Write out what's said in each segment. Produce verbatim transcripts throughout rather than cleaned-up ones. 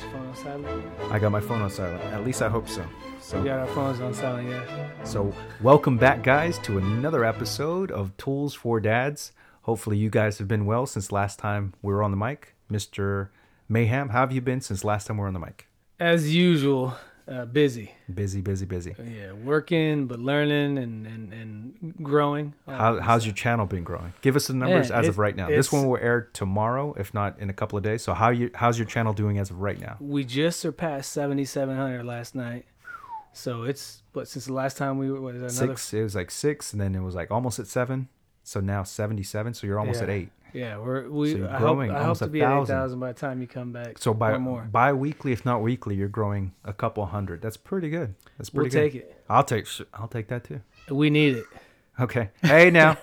your phone on silent? I got my phone on silent. At least I hope so. So we got our phones on silent, yeah. So welcome back, guys, to another episode of Tools for Dads. Hopefully you guys have been well since last time we were on the mic. Mister Mayhem, how have you been since last time we were on the mic? As usual, uh, busy. Busy, busy, busy. Yeah, working, but learning and, and, and growing. How, how's your channel been growing? Give us the numbers Man, as it, of right now. This one will air tomorrow, if not in a couple of days. So how you how's your channel doing as of right now? We just surpassed seventy-seven hundred last night. So it's, what, since the last time we were, what, is another? Six, it was like six, and then it was like almost at seven. So now seventy-seven, so you're almost yeah. at eight. Yeah, we're we so I growing hope, I hope to be at eight thousand by the time you come back. So by more. Bi-weekly, if not weekly, you're growing a couple hundred. That's pretty good. That's pretty we'll good. We'll take it. I'll take I'll take that too. We need it. Okay. Hey now.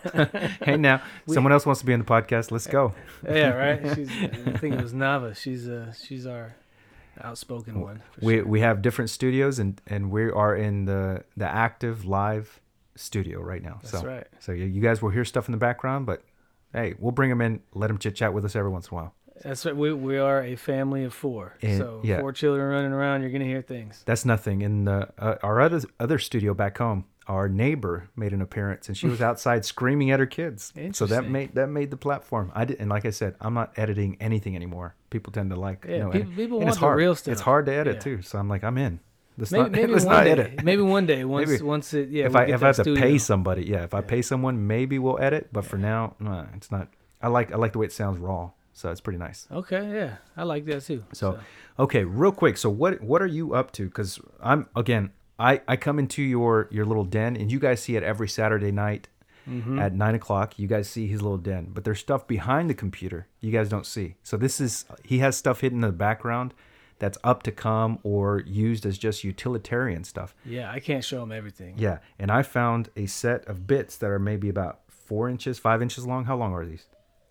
hey now. We, Someone else wants to be on the podcast. Let's go. Yeah, right? She's, I think it was Nava. She's uh she's our outspoken one. We sure. we have different studios and, and we are in the the active live studio right now. That's so, right. So you guys will hear stuff in the background, but hey, we'll bring them in, let them chit chat with us every once in a while. That's right. We we are a family of four, and, so yeah. four children running around. You're gonna hear things. That's nothing. In the uh, our other other studio back home, our neighbor made an appearance, and she was outside screaming at her kids. So that made that made the platform. I did, and like I said, I'm not editing anything anymore. People tend to like yeah, you know, people, people want the real stuff. It's hard to edit yeah. too. So I'm like, I'm in. Let's maybe, not, maybe let's not day, edit. Maybe one day, once maybe. once it yeah. If I if I have studio. to pay somebody, yeah, if I yeah. pay someone, maybe we'll edit. But yeah. for now, nah, it's not. I like I like the way it sounds raw, so it's pretty nice. Okay, yeah, I like that too. So, so. okay, real quick. So what what are you up to? Because I'm again, I, I come into your your little den, and you guys see it every Saturday night mm-hmm. at nine o'clock. You guys see his little den, but there's stuff behind the computer you guys don't see. So this is he has stuff hidden in the background that's up to come or used as just utilitarian stuff. Yeah, I can't show them everything. Yeah, and I found a set of bits that are maybe about four inches, five inches long. How long are these?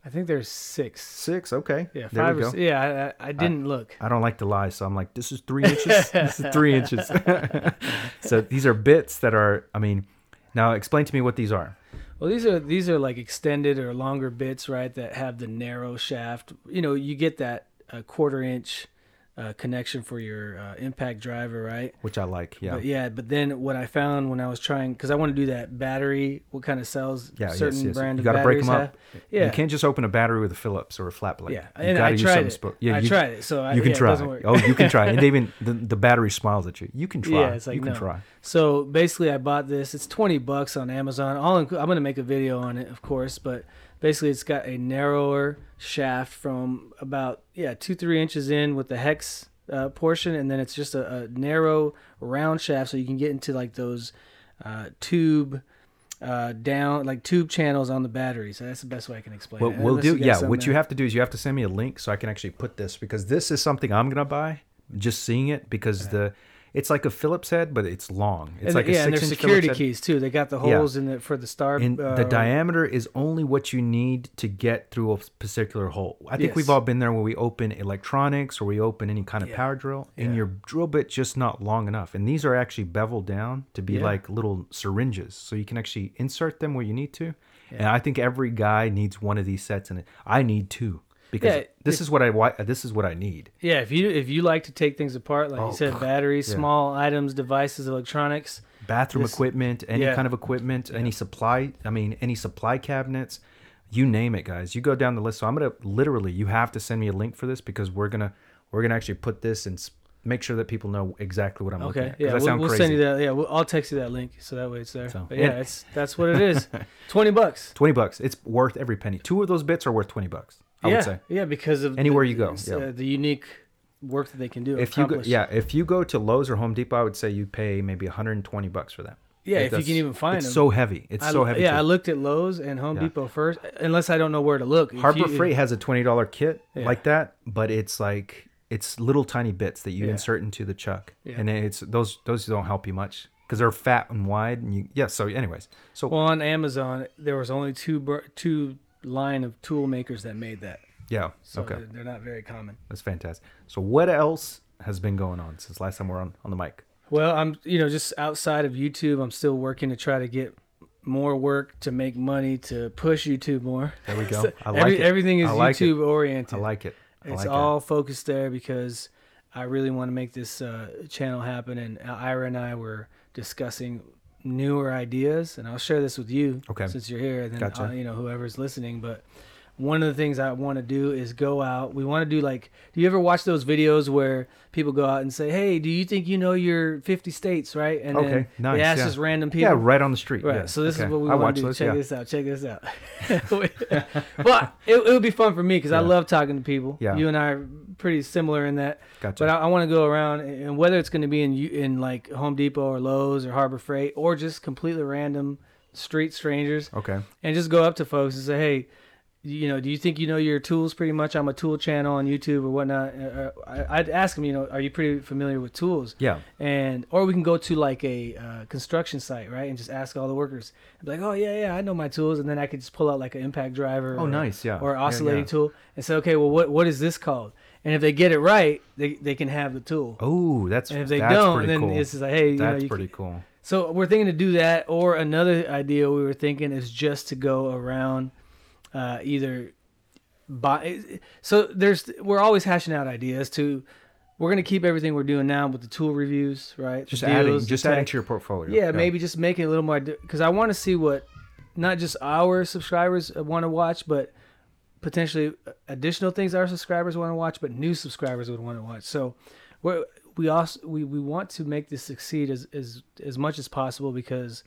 I think they're six. Six, okay. Yeah, five or six. Yeah, I, I didn't I, look. I don't like to lie, so I'm like, this is three inches? This is three inches. So these are bits that are, I mean, now explain to me what these are. Well, these are these are like extended or longer bits, right, that have the narrow shaft. You know, you get that uh, quarter inch Uh, connection for your uh, impact driver, right? Which I like, yeah. But yeah, but then what I found when I was trying, because I want to do that battery, what kind of cells, yeah, certain yes, yes. brand of batteries You got to break them have. up. Yeah. You can't just open a battery with a Phillips or a flat plate. Yeah, you and I tried it. Sp- yeah, I you, tried it, so I, you can yeah, try. It doesn't work. Oh, you can try. And even the, the battery smiles at you. You can try. Yeah, it's like, you can no. try. So basically, I bought this. It's twenty bucks on Amazon. All in, I'm going to make a video on it, of course, but basically, it's got a narrower shaft from about, yeah, two, three inches in with the hex uh, portion. And then it's just a, a narrow round shaft. So you can get into like those uh, tube uh, down, like tube channels on the battery. So that's the best way I can explain well, it. We'll do, yeah, what there. you have to do is you have to send me a link so I can actually put this, because this is something I'm going to buy just seeing it, because okay. the... It's like a Phillips head, but it's long. It's and like the, yeah, a six-inch Phillips head. And there's security keys, too. They got the holes yeah. in the, for the star. And uh, the diameter is only what you need to get through a particular hole. I think yes. we've all been there when we open electronics or we open any kind of yeah. power drill, yeah. and your drill bit just not long enough. And these are actually beveled down to be yeah. like little syringes, so you can actually insert them where you need to. Yeah. And I think every guy needs one of these sets in it. I need two. Because yeah, this if, is what I this is what I need. Yeah, if you if you like to take things apart, like oh, you said, batteries, yeah. small items, devices, electronics, bathroom this, equipment, any yeah. kind of equipment, yeah. any supply. I mean, any supply cabinets, you name it, guys. You go down the list. So I'm gonna literally, you have to send me a link for this, because we're gonna we're gonna actually put this and make sure that people know exactly what I'm okay. looking at. Okay, yeah, we'll, we'll send you that. Yeah, we'll, I'll text you that link so that way it's there. So, but yeah, and, it's that's what it is. Twenty bucks. Twenty bucks. It's worth every penny. Two of those bits are worth twenty bucks. I yeah, would say. yeah, because of anywhere the, you go, yeah. uh, the unique work that they can do. If you go, yeah, if you go to Lowe's or Home Depot, I would say you pay maybe one hundred twenty bucks for that. Yeah, if, if you can even find it's them. It's so heavy. It's I, so heavy. Yeah, too. I looked at Lowe's and Home yeah. Depot first, unless I don't know where to look. Harbor you, Freight has a twenty dollar kit yeah. like that, but it's like it's little tiny bits that you yeah. insert into the chuck, yeah. and it's those those don't help you much, because they're fat and wide. And you, yeah. So, anyways, so well on Amazon there was only two two. line of tool makers that made that. Yeah. So okay. They're not very common. That's fantastic. So what else has been going on since last time we're on, on the mic? Well, I'm, you know, just outside of YouTube, I'm still working to try to get more work to make money to push YouTube more. There we go. I like Every, it. Everything is like YouTube it. oriented. I like it. I it's like all it. focused there because I really want to make this uh, channel happen. And Ira and I were discussing newer ideas, and I'll share this with you okay. since you're here, and then gotcha. uh, you know, whoever's listening. But one of the things I want to do is go out. We want to do, like, do you ever watch those videos where people go out and say, hey, do you think you know your fifty states, right? And okay. then nice. they ask yeah. just random people. Yeah, right on the street. Right. Yeah. So this okay. is what we I want to do. Those, check yeah. this out. Check this out. But it, it would be fun for me because yeah. I love talking to people. Yeah. You and I are pretty similar in that. Gotcha. But I, I want to go around, and whether it's going to be in in like Home Depot or Lowe's or Harbor Freight or just completely random street strangers. Okay. And just go up to folks and say, hey, you know, do you think you know your tools pretty much? I'm a tool channel on YouTube or whatnot. I'd ask them, you know, are you pretty familiar with tools? Yeah. And, or we can go to like a uh, construction site, right? And just ask all the workers. I'd be like, oh, yeah, yeah, I know my tools. And then I could just pull out like an impact driver. Oh, or, nice. Yeah. Or oscillating yeah, yeah. tool and say, okay, well, what what is this called? And if they get it right, they, they can have the tool. Oh, that's and if they that's don't, then cool. It's just like, hey, that's you know, you pretty can, cool. So we're thinking to do that. Or another idea we were thinking is just to go around. Uh, either buy, so there's we're always hashing out ideas to we're going to keep everything we're doing now with the tool reviews, right? Just deals, adding, just adding to your portfolio. Yeah, yeah, maybe just make it a little more, because I want to see what not just our subscribers want to watch, but potentially additional things our subscribers want to watch, but new subscribers would want to watch. So we we also we, we want to make this succeed as as as much as possible, because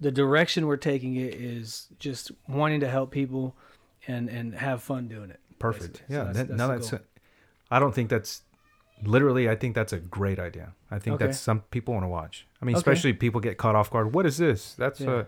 the direction we're taking it is just wanting to help people and, and have fun doing it. Perfect. Basically. Yeah. So that's, that's no, that's, a, I don't think that's literally, I think that's a great idea. I think okay. that's some people want to watch. I mean, okay. especially people get caught off guard. What is this? That's yeah. a,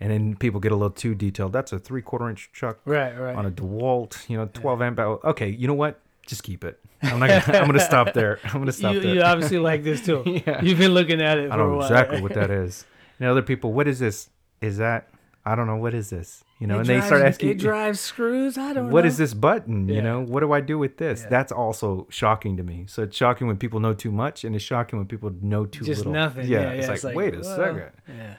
and then people get a little too detailed. That's a three quarter inch chuck right, right. on a DeWalt, you know, twelve yeah. amp. Okay. You know what? Just keep it. I'm not gonna, I'm going to stop there. I'm going to stop you, there. You obviously like this tool. Yeah. You've been looking at it for I don't a know while. Exactly what that is. And other people, what is this? Is that, I don't know, what is this? You know, it and drives, they start asking. It drives screws? I don't what know. What is this button? Yeah. You know, what do I do with this? Yeah. That's also shocking to me. So it's shocking when people know too much, and it's shocking when people know too Just little. Just nothing. Yeah, yeah, yeah. It's, it's like, like, wait a well, second. Yeah.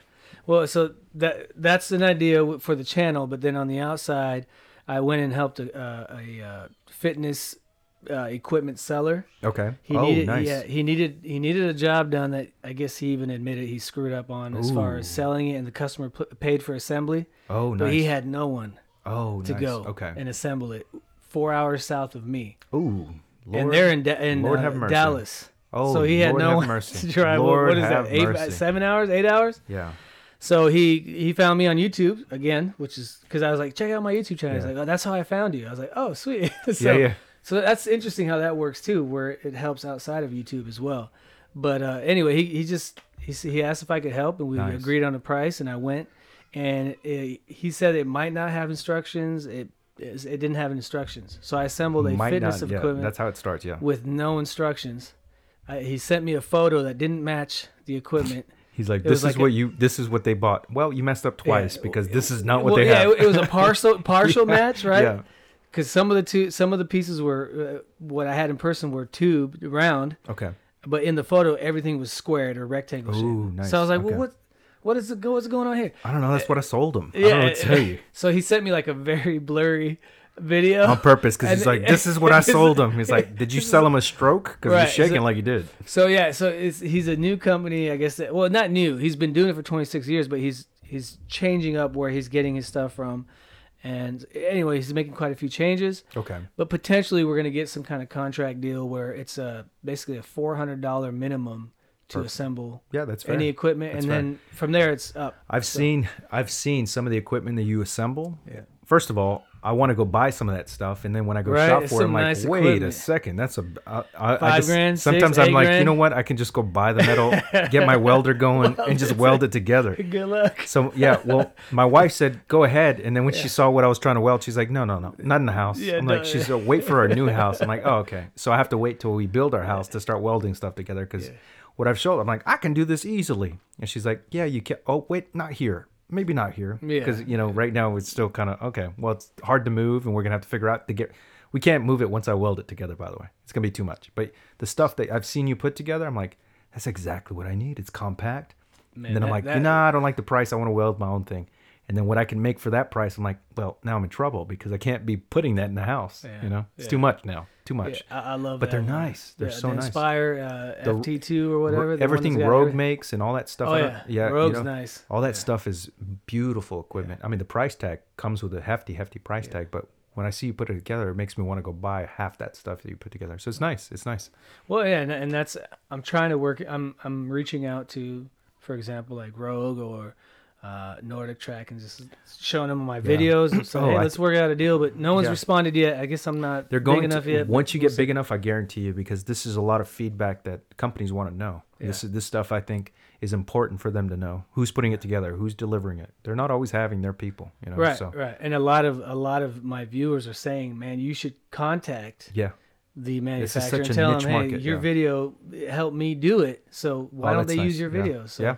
Well, so that that's an idea for the channel, but then on the outside, I went and helped a, uh, a uh, fitness uh, equipment seller. Okay. He oh, needed, nice. Yeah, he needed he needed a job done that I guess he even admitted he screwed up on as Ooh. far as selling it, and the customer p- paid for assembly. Oh, nice. But he had no one. Oh, to nice. go okay. and assemble it four hours south of me. Ooh, Lord, and they're in, da- in Lord uh, have mercy. Dallas. Oh, so he had Lord no have one mercy. to drive. Lord what is that? Eight, mercy. Seven hours? Eight hours? Yeah. So he, he found me on YouTube again, which is because I was like, check out my YouTube channel. Yeah. He's like, oh, that's how I found you. I was like, oh, sweet. so, yeah, yeah. So that's interesting how that works too, where it helps outside of YouTube as well. But uh, anyway, he, he just he he asked if I could help, and we nice. agreed on a price, and I went. And it, he said it might not have instructions. It it didn't have instructions. So I assembled a might fitness not, equipment. Yeah, that's how it starts. Yeah. With no instructions, I, he sent me a photo that didn't match the equipment. He's like, this is like what a, you, this is what they bought. Well, you messed up twice yeah, because this is not what well, they yeah, have. Yeah, it was a partial partial yeah, match, right? Yeah. Because some of the two, some of the pieces were uh, what I had in person were tubed, round. Okay. But in the photo, everything was squared or rectangle shaped. Ooh, nice. So I was like, okay. well, what, what is the, what's going on here? I don't know. That's uh, what I sold him. Yeah, I don't know what to tell you. So he sent me like a very blurry video on purpose, because he's like, this is what I sold him. He's like, did you sell him a stroke? Because right, he's shaking so, like he did. So yeah, so it's, he's a new company, I guess. That, well, not new. He's been doing it for twenty-six years, but he's he's changing up where he's getting his stuff from. And anyway, he's making quite a few changes. Okay. But potentially we're going to get some kind of contract deal where it's a basically a four hundred dollars minimum to Perfect. assemble yeah, that's fair. any equipment. That's and fair. Then from there it's up. I've so. seen I've seen some of the equipment that you assemble. Yeah. First of all, I want to go buy some of that stuff. And then when I go right, shop for it, I'm nice like, wait equipment. a second. That's a I, I, five I just, grand. Sometimes six, I'm like, grand. you know what? I can just go buy the metal, get my welder going well, and just weld like, it together. Good luck. So yeah, well, my wife said, go ahead. And then when yeah. she saw what I was trying to weld, she's like, no, no, no, not in the house. Yeah, I'm no, like, yeah. she's like, wait for our new house. I'm like, oh, okay. So I have to wait till we build our house to start welding stuff together. Because yeah. what I've showed, I'm like, I can do this easily. And she's like, yeah, you can. Oh, wait, not here. Maybe not here, because yeah. you know right now it's still kind of okay. Well, it's hard to move, and we're gonna have to figure out to get. We can't move it once I weld it together. By the way, it's gonna be too much. But the stuff that I've seen you put together, I'm like, that's exactly what I need. It's compact. Man, and then that, I'm like, that, nah, I don't like the price. I want to weld my own thing. And then what I can make for that price, I'm like, well, now I'm in trouble because I can't be putting that in the house. Yeah, you know, it's yeah. too much now. Too much. Yeah, I, I love but that. But they're one. nice. They're yeah, so the nice. Inspire, uh, the F T two or whatever. The everything Rogue everything. makes and all that stuff. Oh, yeah. yeah Rogue's you know, nice. All that yeah. stuff is beautiful equipment. Yeah. I mean, the price tag comes with a hefty, hefty price yeah. tag. But when I see you put it together, it makes me want to go buy half that stuff that you put together. So it's nice. It's nice. Well, yeah. And, and that's, I'm trying to work, I'm, I'm reaching out to, for example, like Rogue or Uh, Nordic Track and just showing them my videos yeah. and saying, oh, hey, I, let's work out a deal, but no one's yeah. responded yet. I guess I'm not They're going big enough to, yet. Once you we'll get see. big enough, I guarantee you, because this is a lot of feedback that companies want to know. Yeah. This this stuff I think is important for them to know. Who's putting it together? Who's delivering it? They're not always having their people, you know. Right, so. right. And a lot of a lot of my viewers are saying, man, you should contact yeah. the manufacturer and tell them, market, hey, your yeah. video helped me do it, so why oh, don't they nice. use your video? Yeah. So. Yeah.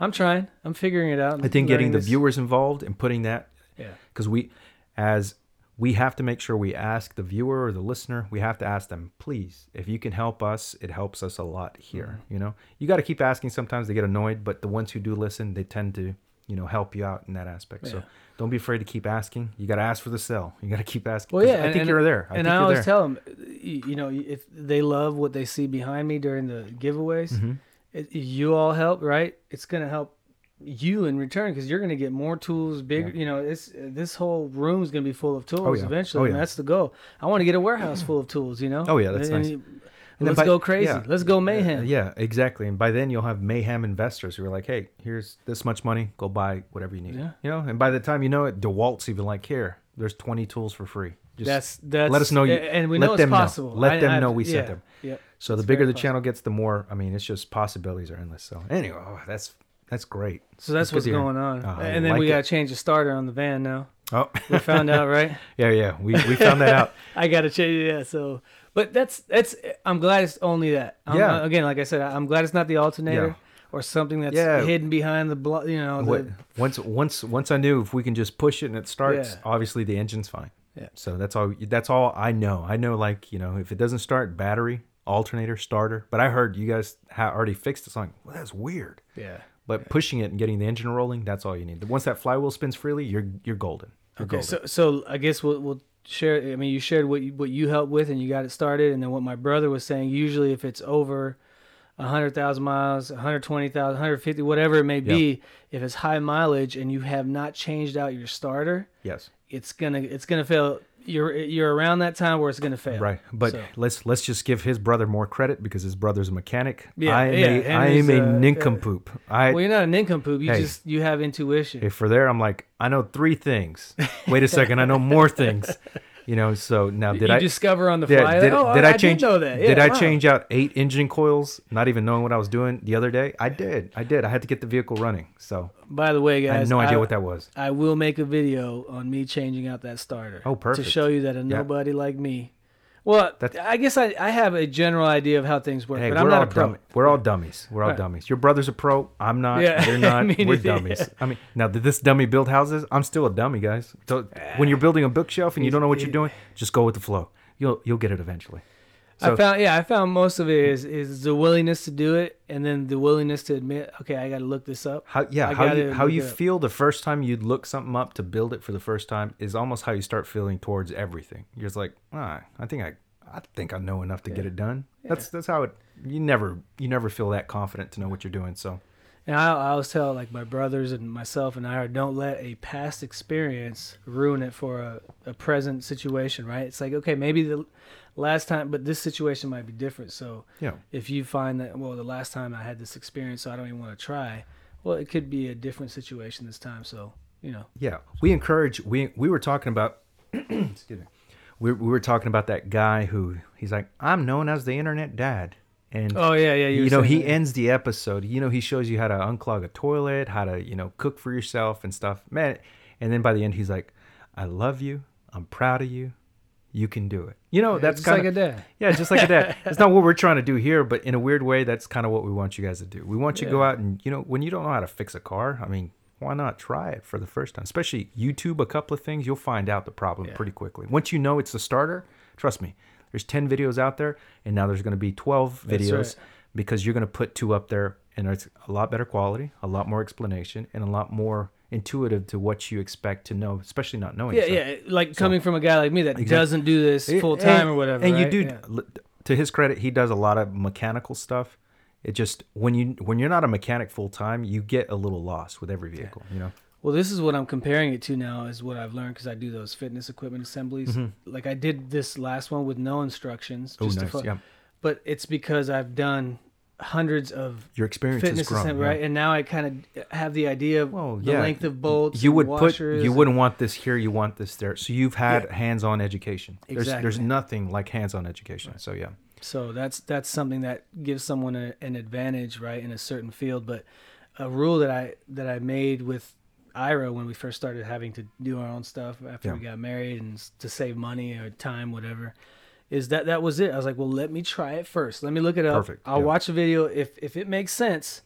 I'm trying. I'm figuring it out. I think getting the this. viewers involved and putting that, yeah, because we, as we have to make sure we ask the viewer or the listener, we have to ask them, please, if you can help us, it helps us a lot here. Mm-hmm. You know, you got to keep asking. Sometimes they get annoyed, but the ones who do listen, they tend to, you know, help you out in that aspect. Yeah. So don't be afraid to keep asking. You got to ask for the sell. You got to keep asking. Well, yeah, I and, think and, you're there. I and think I always there. tell them, you know, if they love what they see behind me during the giveaways. Mm-hmm. You all help, right? It's going to help you in return because you're going to get more tools, bigger. Yeah. You know, it's this whole room is going to be full of tools oh, yeah. eventually, oh, yeah. and that's the goal. I want to get a warehouse full of tools, you know? Oh, yeah, that's and, nice. And let's by, go crazy. Yeah. Let's go mayhem. Yeah, exactly. And by then you'll have mayhem investors who are like, hey, here's this much money. Go buy whatever you need. Yeah. You know, and by the time you know it, DeWalt's even like, here, there's twenty tools for free. Just that's, that's, let us know. You, and we let know it's them possible. Know. Let I, them I, know we yeah, sent them. Yeah. So the it's bigger the possible. channel gets, the more, I mean, it's just possibilities are endless. So anyway, oh, that's that's great. So that's it's what's going on. Oh, and then like we got to change the starter on the van now. Oh. We found out, right? Yeah, yeah. We we found that out. I got to change it. Yeah, so. But that's, that's, I'm glad it's only that. I'm, yeah. Uh, again, like I said, I'm glad it's not the alternator. Yeah. Or something that's yeah. hidden behind the block, you know. The... Once once, once I knew if we can just push it and it starts, yeah. obviously the engine's fine. Yeah. So that's all, that's all I know. I know, like, you know, if it doesn't start, battery, alternator, starter. But I heard you guys ha- already fixed it. So I'm like, well, that's weird. Yeah. But yeah. pushing it and getting the engine rolling, that's all you need. Once that flywheel spins freely, you're you're golden. You're okay. Golden. So so I guess we'll we'll share. I mean, you shared what you, what you helped with and you got it started, and then what my brother was saying. Usually, if it's over one hundred thousand miles, one hundred twenty thousand, one hundred fifty, whatever it may be, yep. if it's high mileage and you have not changed out your starter, yes, it's gonna it's gonna fail. You're you're around that time where it's gonna fail, right? But so. let's let's just give his brother more credit because his brother's a mechanic. Yeah, I am yeah, a, I am a uh, nincompoop. Yeah. I well, you're not a nincompoop. You hey, just you have intuition. If for there, I'm like, I know three things. Wait a second, I know more things. You know, so now did you I discover on the fly? Did, like, did, oh, did I, I change? Did know that. Yeah, did I wow. change out eight engine coils, not even knowing what I was doing the other day? I did. I did. I had to get the vehicle running. So, by the way, guys, I had no idea I, what that was. I will make a video on me changing out that starter. Oh, perfect! To show you that a nobody yeah. like me. Well, That's, I guess I, I have a general idea of how things work, hey, but I'm not a pro. Dumb. We're all dummies. We're all, all dummies. Right. Your brother's a pro. I'm not. Yeah. They're not. I mean, we're dummies. Yeah. I mean, now, did this dummy build houses? I'm still a dummy, guys. So when you're building a bookshelf and you don't know what you're doing, just go with the flow. You'll you'll get it eventually. So, I found, yeah, I found most of it is, is the willingness to do it, and then the willingness to admit, okay, I got to look this up. How, yeah, I how you, how you feel the first time you look something up to build it for the first time is almost how you start feeling towards everything. You're just like, ah, I think I, I think I know enough to yeah. get it done. Yeah. That's that's how it. You never you never feel that confident to know what you're doing. So, and I, I always tell like my brothers and myself and I are, don't let a past experience ruin it for a, a present situation. Right? It's like, okay, maybe the. Last time, but this situation might be different. So yeah. if you find that, well, the last time I had this experience, so I don't even want to try. Well, it could be a different situation this time. So, you know. Yeah. We encourage, we we were talking about, excuse me. We, we were talking about that guy who, he's like, I'm known as the internet dad. And oh, yeah, yeah. You, you know, he that. ends the episode. You know, he shows you how to unclog a toilet, how to, you know, cook for yourself and stuff. Man. And then by the end, he's like, I love you. I'm proud of you. You can do it. You know, yeah, that's kind of... Just kinda, like a dad. Yeah, just like a dad. It's not what we're trying to do here, but in a weird way, that's kind of what we want you guys to do. We want you yeah. to go out and, you know, when you don't know how to fix a car, I mean, why not try it for the first time? Especially YouTube, a couple of things, you'll find out the problem yeah. pretty quickly. Once you know it's the starter, trust me, there's ten videos out there, and now there's going to be twelve videos right. because you're going to put two up there, and it's a lot better quality, a lot more explanation, and a lot more intuitive to what you expect to know, especially not knowing. Yeah, so. yeah. Like so, coming from a guy like me that exactly. doesn't do this full time or whatever. And right? you do. Yeah. To his credit, he does a lot of mechanical stuff. It just when you when you're not a mechanic full time, you get a little lost with every vehicle. Yeah. You know. Well, this is what I'm comparing it to now is what I've learned because I do those fitness equipment assemblies. Mm-hmm. Like I did this last one with no instructions. Just oh, nice. To fo- yeah. But it's because I've done hundreds of your experience fitness grown, assembly, right? Yeah. And now I kind of have the idea of well, the yeah. length of bolts. You would put. You and, wouldn't want this here. You want this there. So you've had yeah. hands-on education. Exactly. There's, there's nothing like hands-on education. Right. So yeah. So that's that's something that gives someone a, an advantage, right, in a certain field. But a rule that I that I made with Ira when we first started having to do our own stuff after yeah. we got married and to save money or time, whatever, is that that was it. I was like, well, let me try it first. Let me look it up. Perfect. I'll yeah. watch a video if if it makes sense.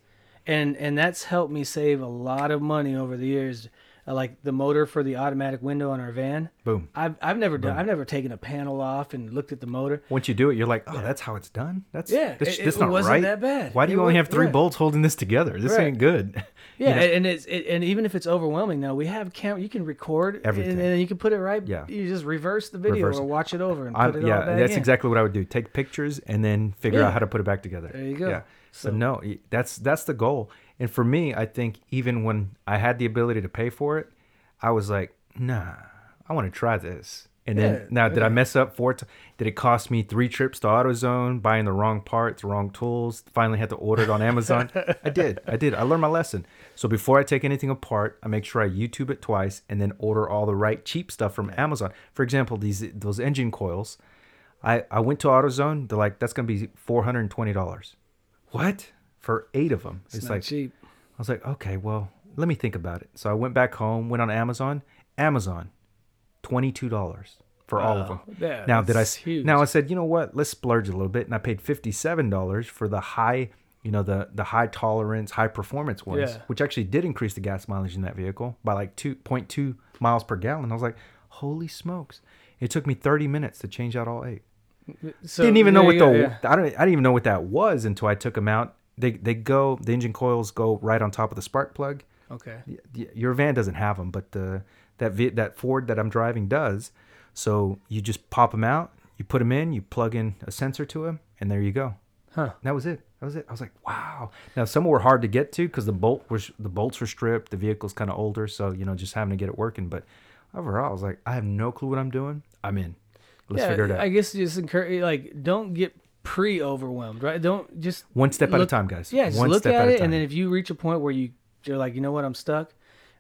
And and that's helped me save a lot of money over the years. I like the motor for the automatic window on our van. Boom. I've I've never done. Boom. I've never taken a panel off and looked at the motor. Once you do it, you're like, oh, yeah. that's how it's done. That's yeah. This, it, this it not wasn't right. that bad. Why do it you only have three right. bolts holding this together? This right. ain't good. Yeah, you know? and it's it, and even if it's overwhelming, now we have camera. You can record everything, and, and you can put it right. Yeah. You just reverse the video reverse or watch it over and I, put it. Yeah, all back that's in. Exactly what I would do. Take pictures and then figure yeah. out how to put it back together. There you go. Yeah. So but no, that's that's the goal. And for me, I think even when I had the ability to pay for it, I was like, nah, I want to try this. And yeah, then now, okay. did I mess up four times? Did it cost me three trips to AutoZone, buying the wrong parts, wrong tools, finally had to order it on Amazon? I did. I did. I learned my lesson. So before I take anything apart, I make sure I YouTube it twice and then order all the right cheap stuff from Amazon. For example, these those engine coils, I, I went to AutoZone. They're like, that's going to be four hundred twenty dollars. What? For eight of them. It's, it's not like cheap. I was like, okay, well, let me think about it. So I went back home, went on Amazon. Amazon, twenty-two dollars for all oh, of them. Now did I? Huge. Now I said, you know what? Let's splurge a little bit, and I paid fifty-seven dollars for the high, you know, the the high tolerance, high performance ones, yeah. which actually did increase the gas mileage in that vehicle by like two point two miles per gallon. I was like, holy smokes! It took me thirty minutes to change out all eight. So, didn't even know what go, the yeah. I don't I didn't even know what that was until I took them out. They they go the engine coils go right on top of the spark plug. Okay. Your van doesn't have them, but the that v, that Ford that I'm driving does. So you just pop them out, you put them in, you plug in a sensor to them, and there you go. Huh. And that was it. That was it. I was like, wow. Now some were hard to get to because the bolt was the bolts were stripped. The vehicle's kind of older, so you know just having to get it working. But overall, I was like, I have no clue what I'm doing. I'm in. Let's yeah, figure it out. I guess just encourage like don't get. Pre-overwhelmed, right? Don't just one step look, at a time, guys. Yeah, just one look step at, at it, and then if you reach a point where you you're like, you know what, I'm stuck.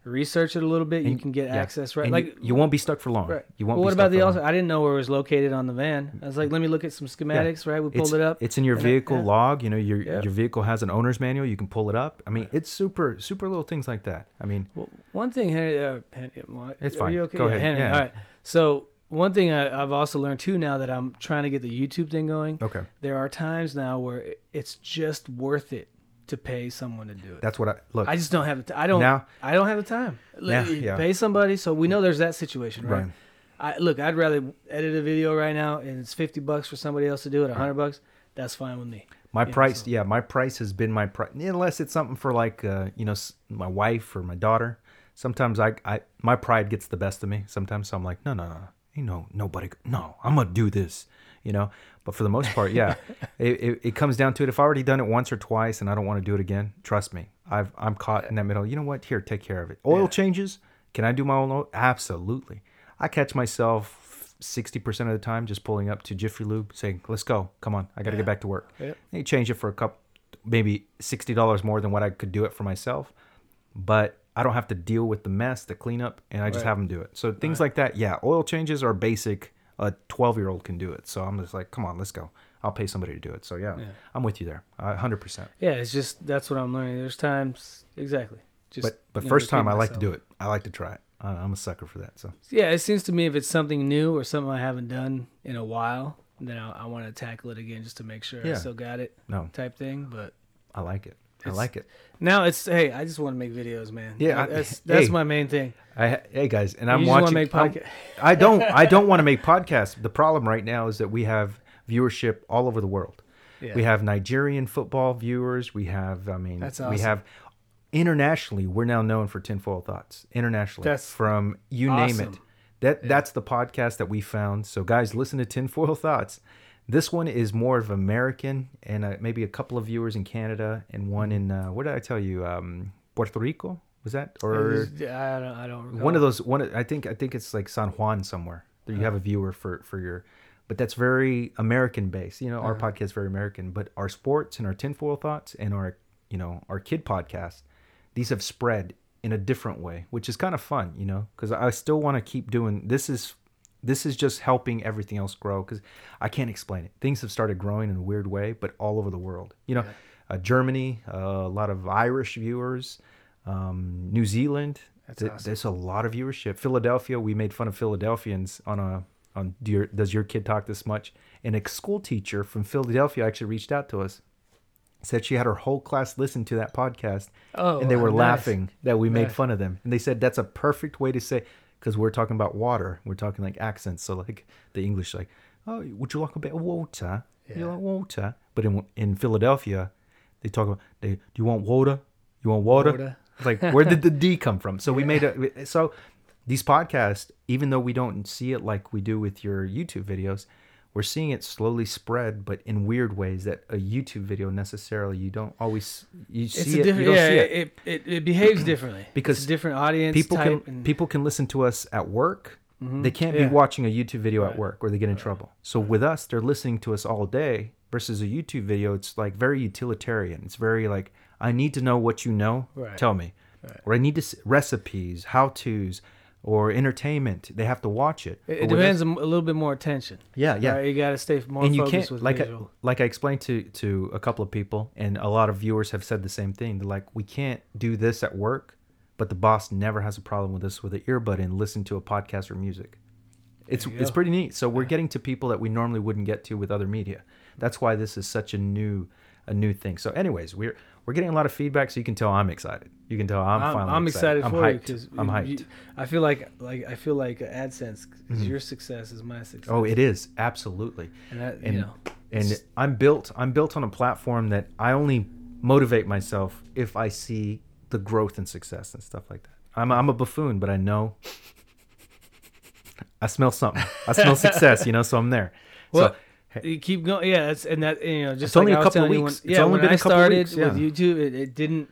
Research it a little bit. And, you can get yeah. access, right? And like you, you won't be stuck for long. Right. You won't. Well, be what stuck about the also? I didn't know where it was located on the van. I was like, let me look at some schematics, yeah. right? We pulled it's, it up. It's in your vehicle I, yeah. log. You know, your yeah. your vehicle has an owner's manual. You can pull it up. I mean, it's super super little things like that. I mean, well, one thing, Henry. Uh, Henry it's fine. You okay? Go ahead. Henry, yeah. All right. So. One thing I, I've also learned, too, now that I'm trying to get the YouTube thing going, okay. there are times now where it's just worth it to pay someone to do it. That's what I... Look. I just don't have the time. I don't now, I don't have the time. Now, like, yeah. Pay somebody. So we know there's that situation, right? right? I Look, I'd rather edit a video right now and it's fifty bucks for somebody else to do it, one hundred bucks. That's fine with me. My you price... Know, so. Yeah, my price has been my price. Unless it's something for like, uh, you know, my wife or my daughter. Sometimes I, I my pride gets the best of me. Sometimes so I'm like, no, no, no. You know, nobody, no, I'm going to do this, you know, but for the most part, yeah, it, it, it comes down to it. If I've already done it once or twice and I don't want to do it again, trust me, I've, I'm caught in that middle. You know what? Here, take care of it. Oil yeah. changes. Can I do my own oil? Absolutely. I catch myself sixty percent of the time just pulling up to Jiffy Lube saying, let's go. Come on. I got to yeah. get back to work. Yeah. They change it for a couple, maybe sixty dollars more than what I could do it for myself. But I don't have to deal with the mess, the cleanup, and I just right. have them do it. So things right. like that, yeah, oil changes are basic. A twelve-year-old can do it. So I'm just like, come on, let's go. I'll pay somebody to do it. So yeah, yeah. I'm with you there, uh, one hundred percent. Yeah, it's just that's what I'm learning. There's times, exactly. Just But, but you know, first time, I like myself. To do it. I like to try it. I, I'm a sucker for that. So yeah, it seems to me if it's something new or something I haven't done in a while, then I, I want to tackle it again just to make sure yeah. I still got it no. type thing. But I like it. I like it. Now it's hey, I just want to make videos, man. Yeah, I, that's that's hey, my main thing. I, hey guys, and I'm you just watching. Want to make podca- I don't. I don't want to make podcasts. The problem right now is that we have viewership all over the world. Yeah. We have Nigerian football viewers. We have. I mean, that's awesome. We have internationally, we're now known for Tinfoil Thoughts. Internationally. That's from, you awesome. Name it. That yeah. That's the podcast that we found. So guys, listen to Tinfoil Thoughts. This one is more of American, and uh, maybe a couple of viewers in Canada, and one in, uh, what did I tell you, um, Puerto Rico? Was that? Or was, I don't, I don't recall. One of those, one, I think I think it's like San Juan somewhere. You uh-huh. have a viewer for, for your, but that's very American-based. You know, uh-huh. our podcast is very American, but our sports and our Tinfoil Thoughts and our, you know, our kid podcast, these have spread in a different way, which is kind of fun, you know, because I still want to keep doing, this is this is just helping everything else grow, because I can't explain it. Things have started growing in a weird way, but all over the world. You know, yeah. uh, Germany, uh, a lot of Irish viewers, um, New Zealand. That's th- awesome. There's a lot of viewership. Philadelphia, we made fun of Philadelphians on a on Dear, Does Your Kid Talk This Much? And a school teacher from Philadelphia actually reached out to us. Said she had her whole class listen to that podcast, oh, and they were nice. laughing that we made yeah. fun of them. And they said that's a perfect way to say, because we're talking about water, we're talking like accents. So like the English, like, oh, would you like a bit of water? Yeah. You like water? But in in Philadelphia, they talk about they. Do you want water? You want water? water. Like, where did the D come from? So yeah. we made a so these podcasts, even though we don't see it like we do with your YouTube videos. We're seeing it slowly spread, but in weird ways that a YouTube video necessarily, you don't always you see it's a it. You don't yeah, see it. It, it, it behaves differently. Because it's a different audience people type. Can, and... People can listen to us at work. Mm-hmm. They can't yeah. be watching a YouTube video right. at work, or they get in right. trouble. So right. with us, they're listening to us all day versus a YouTube video. It's like very utilitarian. It's very like, I need to know what you know. Right. Tell me. Right. Or I need to see recipes, how-tos. Or entertainment, they have to watch it. It, it demands this, a little bit more attention. Yeah, yeah. Right, you got to stay more and focused you can't, with like visual. I, like I explained to, to a couple of people, and a lot of viewers have said the same thing. They're like, we can't do this at work, but the boss never has a problem with us with an earbud and listen to a podcast or music. It's it's pretty neat. So we're getting to people that we normally wouldn't get to with other media. That's why this is such a new a new thing. So anyways, we're we're getting a lot of feedback, so you can tell I'm excited. You can tell I'm, I'm finally I'm excited. excited for I'm hyped. You I'm hyped. You, I feel like like I feel like AdSense, mm-hmm. your success is my success. Oh, it is. Absolutely. And that, and, you know, and I'm built I'm built on a platform that I only motivate myself if I see the growth and success and stuff like that. I'm I'm a buffoon, but I know I smell something. I smell success, you know, so I'm there. Well, so, hey. You keep going. Yeah, that's, and that, you know, just it's like only a couple of weeks. When, yeah, it's only when been I a couple started weeks, yeah. with YouTube, it, it didn't,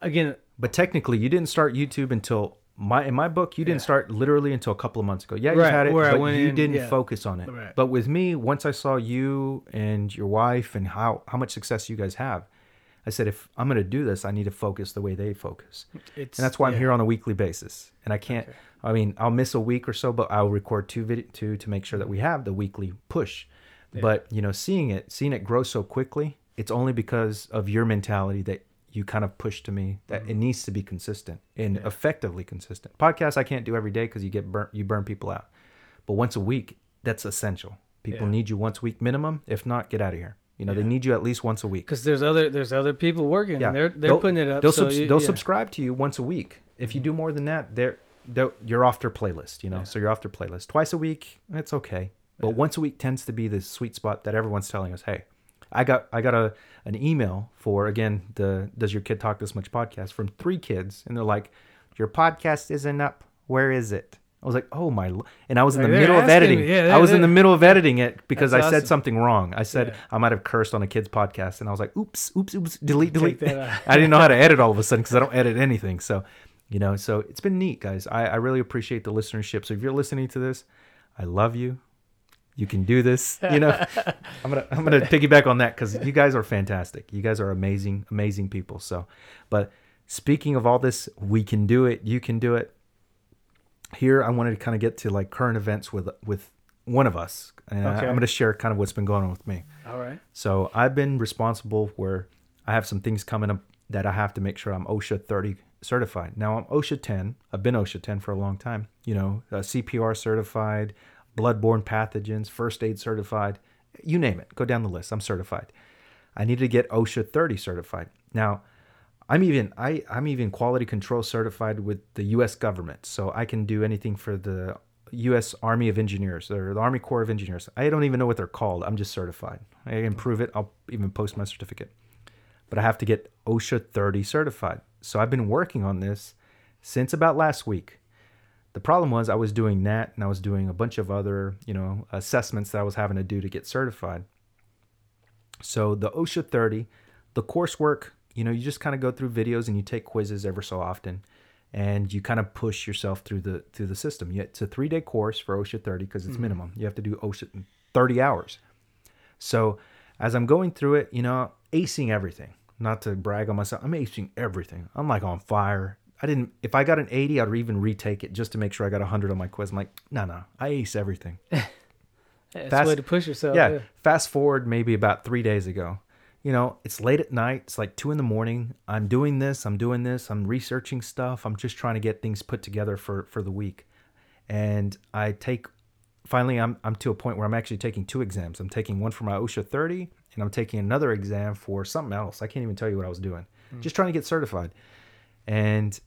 again. But technically, you didn't start YouTube until, my in my book, you didn't yeah. start literally until a couple of months ago. Yeah, right, you had it, but you in, didn't yeah. focus on it. Right. But with me, once I saw you and your wife and how, how much success you guys have, I said, if I'm going to do this, I need to focus the way they focus. It's, and that's why yeah. I'm here on a weekly basis. And I can't, okay. I mean, I'll miss a week or so, but I'll record two video two to make sure that we have the weekly push. Yeah. But, you know, seeing it, seeing it grow so quickly, it's only because of your mentality that you kind of push to me that mm-hmm. it needs to be consistent and yeah. effectively consistent. Podcasts I can't do every day because you get burnt, you burn people out. But once a week, that's essential. People yeah. need you once a week minimum. If not, get out of here. You know, yeah. they need you at least once a week. Because there's other there's other people working. Yeah. And they're they're they'll, putting it up. They'll, so subs- you, they'll yeah. subscribe to you once a week. If you do more than that, they're, they're you're off their playlist. You know, yeah. so you're off their playlist. Twice a week, it's okay. But yeah. once a week tends to be the sweet spot that everyone's telling us. Hey, I got I got a an email for again the Does Your Kid Talk This Much podcast from three kids, and they're like, your podcast isn't up. Where is it? I was like, oh my, and I was in the they're middle of editing. Yeah, they're, I was in the middle of editing it because I said awesome. something wrong. I said, yeah. I might have cursed on a kid's podcast. And I was like, oops, oops, oops, delete, delete. I didn't know how to edit all of a sudden because I don't edit anything. So, you know, so it's been neat, guys. I, I really appreciate the listenership. So if you're listening to this, I love you. You can do this. You know, I'm going to, I'm going to piggyback on that because you guys are fantastic. You guys are amazing, amazing people. So, but speaking of all this, we can do it. You can do it. Here, I wanted to kind of get to like current events with with one of us. And okay. I, I'm going to share kind of what's been going on with me. All right. So I've been responsible where I have some things coming up that I have to make sure I'm OSHA thirty certified. Now I'm OSHA ten. I've been OSHA ten for a long time. You know, uh, C P R certified, bloodborne pathogens, first aid certified, you name it. Go down the list. I'm certified. I need to get OSHA thirty certified. Now, I'm even I, I'm even quality control certified with the U S government, so I can do anything for the U S Army of Engineers or the Army Corps of Engineers. I don't even know what they're called. I'm just certified. I can prove it. I'll even post my certificate. But I have to get OSHA thirty certified. So I've been working on this since about last week. The problem was I was doing that, and I was doing a bunch of other, you know, assessments that I was having to do to get certified. So the OSHA thirty, the coursework, you know, you just kind of go through videos and you take quizzes ever so often, and you kind of push yourself through the through the system. It's a three-day course for OSHA thirty because it's mm-hmm. minimum. You have to do OSHA thirty hours. So as I'm going through it, you know, acing everything. Not to brag on myself, I'm acing everything. I'm like on fire. I didn't, if I got an eighty, I'd even retake it just to make sure I got one hundred on my quiz. I'm like, no, no, I ace everything. That's fast, a way to push yourself. Yeah, yeah. Fast forward maybe about three days ago. You know, it's late at night. It's like two in the morning. I'm doing this. I'm doing this. I'm researching stuff. I'm just trying to get things put together for, for the week. And I take, finally, I'm I'm to a point where I'm actually taking two exams. I'm taking one for my OSHA thirty, and I'm taking another exam for something else. I can't even tell you what I was doing. Mm. Just trying to get certified. And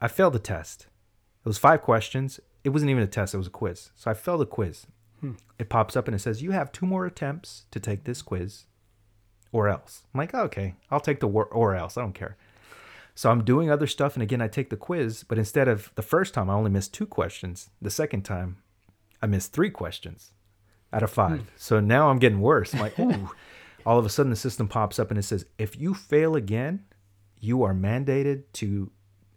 I failed the test. It was five questions. It wasn't even a test. It was a quiz. So I failed the quiz. Hmm. It pops up and it says, you have two more attempts to take this quiz or else. I'm like, oh, okay, I'll take the wor- or else. I don't care. So I'm doing other stuff. And again, I take the quiz. But instead of the first time, I only missed two questions. The second time, I missed three questions out of five. Hmm. So now I'm getting worse. I'm like, ooh. All of a sudden, the system pops up and it says, if you fail again, you are mandated to...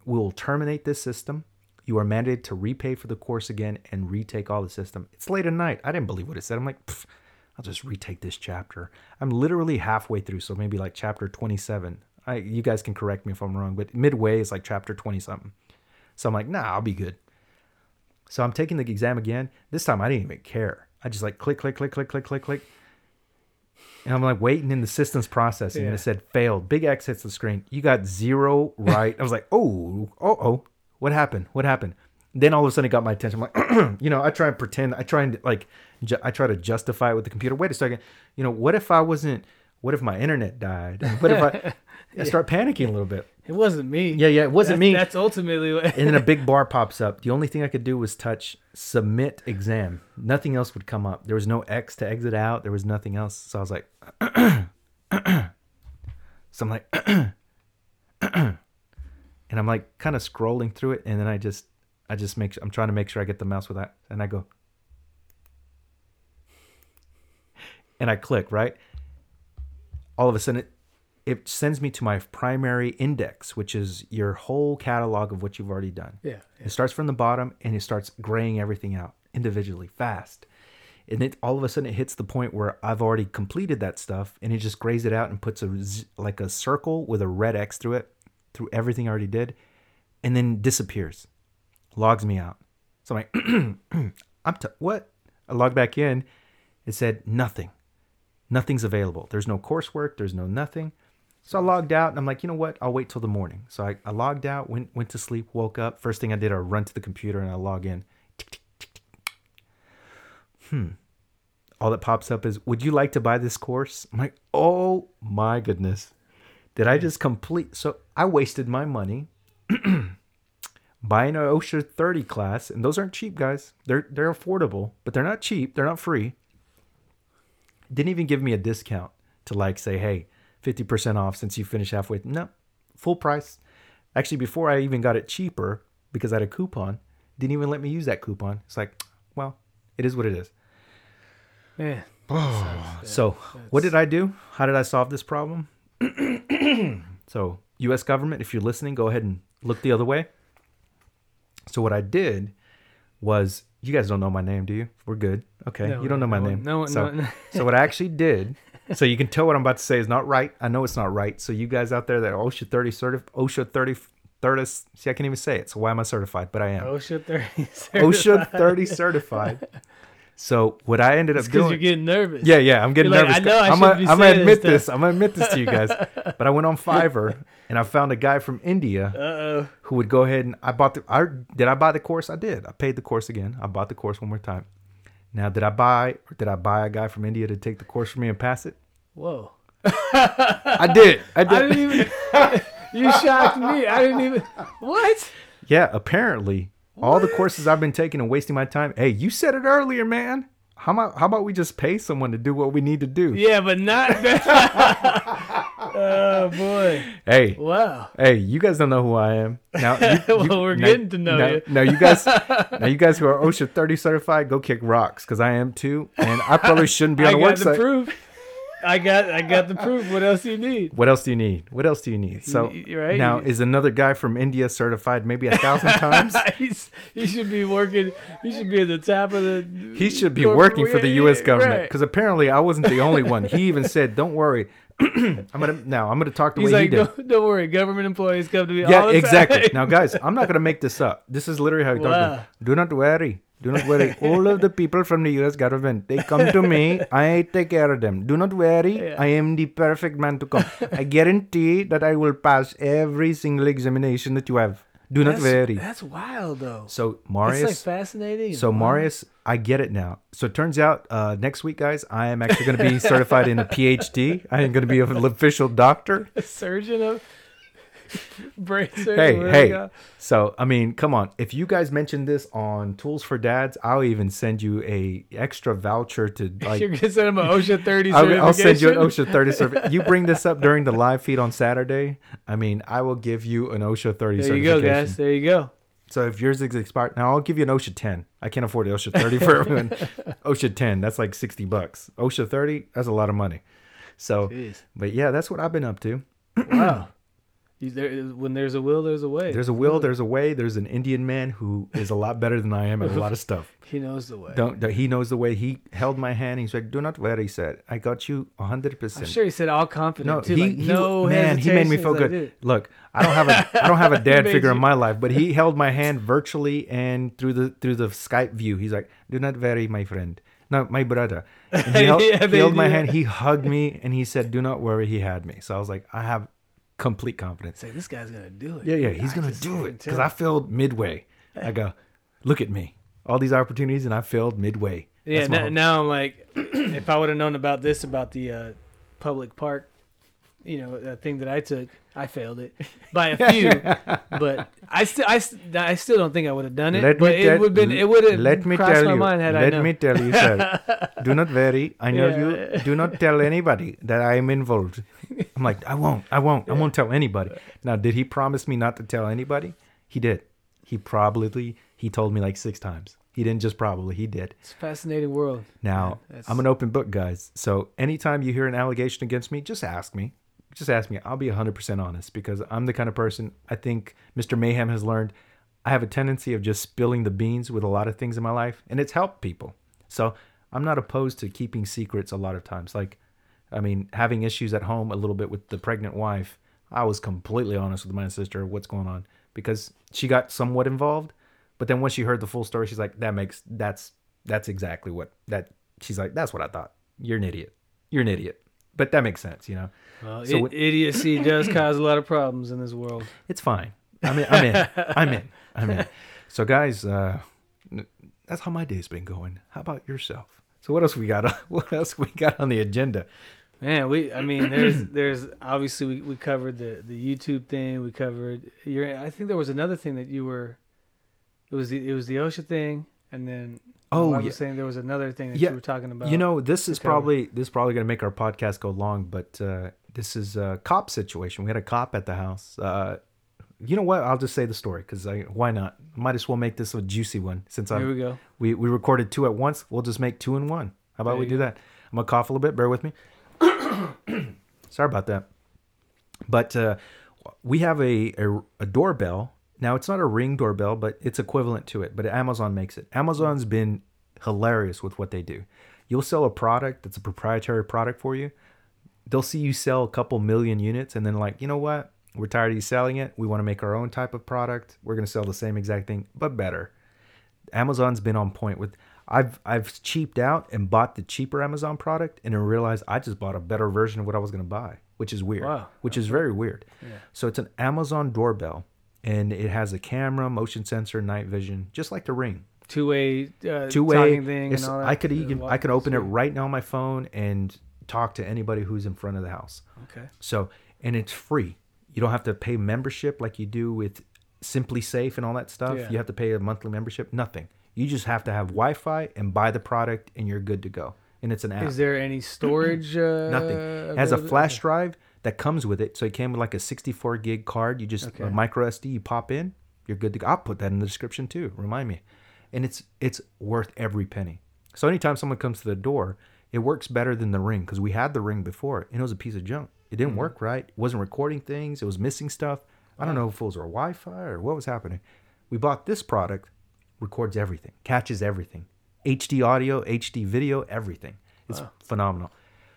We'll terminate this system. You are mandated to repay for the course again and retake all the system. It's late at night. I didn't believe what it said. I'm like, I'll just retake this chapter. I'm literally halfway through, so maybe like chapter twenty-seven. I, you guys can correct me if I'm wrong, but midway is like chapter twenty-something. So I'm like, nah, I'll be good. So I'm taking the exam again. This time I didn't even care. I just like click, click, click, click, click, click, click. And I'm like waiting in the system's processing, yeah. And it said failed. Big X hits the screen. You got zero right. I was like, oh, oh, oh, what happened? What happened? Then all of a sudden it got my attention. I'm like, you know, I try and pretend. I try and like, ju- I try to justify it with the computer. Wait a second. You know, what if I wasn't, what if my internet died? What if I, yeah. I start panicking a little bit? It wasn't me. Yeah, yeah, it wasn't that's, me. That's ultimately what. And then a big bar pops up. The only thing I could do was touch submit exam. Nothing else would come up. There was no X to exit out. There was nothing else. So I was like, so I'm like, and I'm like kind of scrolling through it. And then I just, I just make, I'm trying to make sure I get the mouse with that. And I go, and I click, right? All of a sudden it, It sends me to my primary index, which is your whole catalog of what you've already done. Yeah, yeah. It starts from the bottom and it starts graying everything out individually fast. And it all of a sudden it hits the point where I've already completed that stuff, and it just grays it out and puts a like a circle with a red X through it, through everything I already did, and then disappears, logs me out. So I'm like, I'm t- what? I log back in. It said nothing. Nothing's available. There's no coursework. There's no nothing. So I logged out, and I'm like, you know what? I'll wait till the morning. So I, I logged out, went went to sleep, woke up. First thing I did, I run to the computer, and I log in. Tick, tick, tick, tick. Hmm. All that pops up is, would you like to buy this course? I'm like, oh, my goodness. Did I just complete? So I wasted my money buying an OSHA thirty class, and those aren't cheap, guys. They're, they're affordable, but they're not cheap. They're not free. Didn't even give me a discount to, like, say, hey, fifty percent off since you finished halfway. No, full price. Actually, before I even got it cheaper because I had a coupon, didn't even let me use that coupon. It's like, well, it is what it is. Yeah. Oh. So That's... what did I do? How did I solve this problem? So U S government, if you're listening, go ahead and look the other way. So what I did was, you guys don't know my name, do you? We're good. Okay. No, you don't know no, my name. No, no, so, no. So what I actually did... So you can tell what I'm about to say is not right. I know it's not right. So you guys out there that are OSHA thirty certified, OSHA thirty, thirty, see, I can't even say it. So why am I certified? But I am. OSHA thirty certified. OSHA thirty certified. So what I ended up doing. Because you're getting nervous. Yeah, yeah. I'm getting you're nervous. Like, I know I I'm going to admit this. this. I'm going to admit this to you guys. But I went on Fiverr and I found a guy from India Uh-oh. who would go ahead and I bought the, I, did I buy the course? I did. I paid the course again. I bought the course one more time. Now, did I buy or did I buy a guy from India to take the course for me and pass it? Whoa. I did. I did. I didn't even. You shocked me. I didn't even. What? Yeah, apparently. What? All the courses I've been taking and wasting my time. Hey, you said it earlier, man. How about, how about we just pay someone to do what we need to do? Yeah, but not. Oh boy! Hey, wow! Hey, you guys don't know who I am. Now, you, well, you, we're now, getting to know now, you. Now, you guys, now you guys who are OSHA thirty certified, go kick rocks, because I am too, and I probably shouldn't be on the website. I got the proof. I got, I got the proof. What else do you need? What else do you need? What else do you need? So right? Now is another guy from India certified maybe a thousand times? He's, he should be working. He should be at the top of the. He should be working for the U S government, because right. apparently I wasn't the only one. He even said, "Don't worry, I'm gonna now. I'm gonna talk the He's way like, he did." Don't, don't worry, government employees come to me. Yeah, all the exactly. Time. Now, guys, I'm not gonna make this up. This is literally how he wow. talks to me. Do not worry. Do not worry. All of the people from the U S government, they come to me. I take care of them. Do not worry. Yeah. I am the perfect man to come. I guarantee that I will pass every single examination that you have. Do that's, not worry. That's wild, though. So, Marius. That's like fascinating. So, Marius, I get it now. So, it turns out uh, next week, guys, I am actually going to be certified in a P H D. I am going to be an official doctor. A surgeon of... Brain hey hey so I mean, come on, if you guys mention this on Tools for Dads, I'll even send you a extra voucher to like you're gonna send them an OSHA thirty certification. I'll, I'll send you an OSHA thirty certification. You bring this up during the live feed on Saturday, I mean, I will give you an OSHA thirty there certification. You go, guys, there you go. So if yours is expired, now I'll give you an OSHA ten. I can't afford the OSHA thirty for everyone. OSHA ten, that's like sixty bucks. OSHA thirty, that's a lot of money. So Jeez. But yeah, that's what I've been up to. Wow. There, when there's a will, there's a way. There's a will, there's a way. There's an Indian man who is a lot better than I am at a lot of stuff. He knows the way. Don't, he knows the way. He held my hand. He's like, "Do not worry," he said. "I got you one hundred percent." I'm sure he said all confident. No, too. He, like, he, no man, he made me feel good. Like, look, I don't have a, I don't have a dad figure in my life, but he held my hand virtually and through the through the Skype view. He's like, "Do not worry, my friend." No, my brother. And he held, yeah, he held my hand. He hugged me and he said, "Do not worry." He had me. So I was like, I have complete confidence. Say, this guy's gonna do it. Yeah, yeah, he's I gonna do it. Because I failed midway. I go, look at me, all these opportunities, and I failed midway. Yeah. Now, now I'm like, if I would have known about this, about the uh, public park, you know, that thing that I took, I failed it by a few. But I still, I, st- I still don't think I would have done it. Let but it te- would been, it would have crossed my you, mind had I known. Let me tell you, sir. Do not worry. I know yeah. you. Do not tell anybody that I am involved. I'm like, I won't, I won't, yeah. I won't tell anybody. Now, did he promise me not to tell anybody? He did. He probably, he told me like six times. He didn't just probably, he did. It's a fascinating world. Now, yeah, I'm an open book, guys. So anytime you hear an allegation against me, just ask me. Just ask me. I'll be one hundred percent honest, because I'm the kind of person, I think Mister Mayhem has learned, I have a tendency of just spilling the beans with a lot of things in my life, and it's helped people. So I'm not opposed to keeping secrets a lot of times. Like, I mean, having issues at home a little bit with the pregnant wife, I was completely honest with my sister what's going on, because she got somewhat involved. But then once she heard the full story, she's like, that makes, that's, that's exactly what that, she's like, that's what I thought. You're an idiot. You're an idiot. But that makes sense, you know. Well, so it, idiocy does cause a lot of problems in this world. It's fine. I mean, I'm in. I'm in. I'm in. So, guys, uh, that's how my day's been going. How about yourself? So, what else we got? On, what else we got on the agenda? Man, we. I mean, there's, there's obviously we, we covered the, the YouTube thing. We covered your. I think there was another thing that you were. It was the it was the OSHA thing, and then. Oh, I was yeah. saying there was another thing that yeah. you were talking about. You know, this is cover. probably this is probably going to make our podcast go long, but uh, this is a cop situation. We had a cop at the house. Uh, you know what? I'll just say the story, because why not? Might as well make this a juicy one. Since Here I'm, we go. We, we recorded two at once. We'll just make two in one. How about there we do go. that? I'm going to cough a little bit. Bear with me. Sorry about that. But uh, we have a, a a doorbell. Now, it's not a Ring doorbell, but it's equivalent to it. But Amazon makes it. Amazon's been hilarious with what they do. You'll sell a product that's a proprietary product for you. They'll see you sell a couple million units, and then like, you know what? We're tired of you selling it. We want to make our own type of product. We're going to sell the same exact thing, but better. Amazon's been on point with... I've I've cheaped out and bought the cheaper Amazon product, and then realized I just bought a better version of what I was going to buy, which is weird, wow. which is very weird. Yeah. So it's an Amazon doorbell. And it has a camera, motion sensor, night vision, just like the Ring. Two-way, uh, two-way talking thing and all that. I could even, I could open it right now on my phone and talk to anybody who's in front of the house. Okay. So, and it's free. You don't have to pay membership like you do with SimpliSafe and all that stuff. Yeah. You have to pay a monthly membership. Nothing. You just have to have Wi-Fi and buy the product, and you're good to go. And it's an app. Is there any storage? uh, Nothing. It has a flash drive. that comes with it. So it came with like a sixty-four gig card. You just okay. a micro S D, you pop in, you're good to go. I'll put that in the description too. Remind me. And it's it's worth every penny. So anytime someone comes to the door, it works better than the Ring, because we had the Ring before and it was a piece of junk. It didn't mm-hmm. work right. It wasn't recording things. It was missing stuff. Wow. I don't know if it was our Wi-Fi or what was happening. We bought this product, records everything, catches everything. H D audio, H D video, everything. It's wow. phenomenal.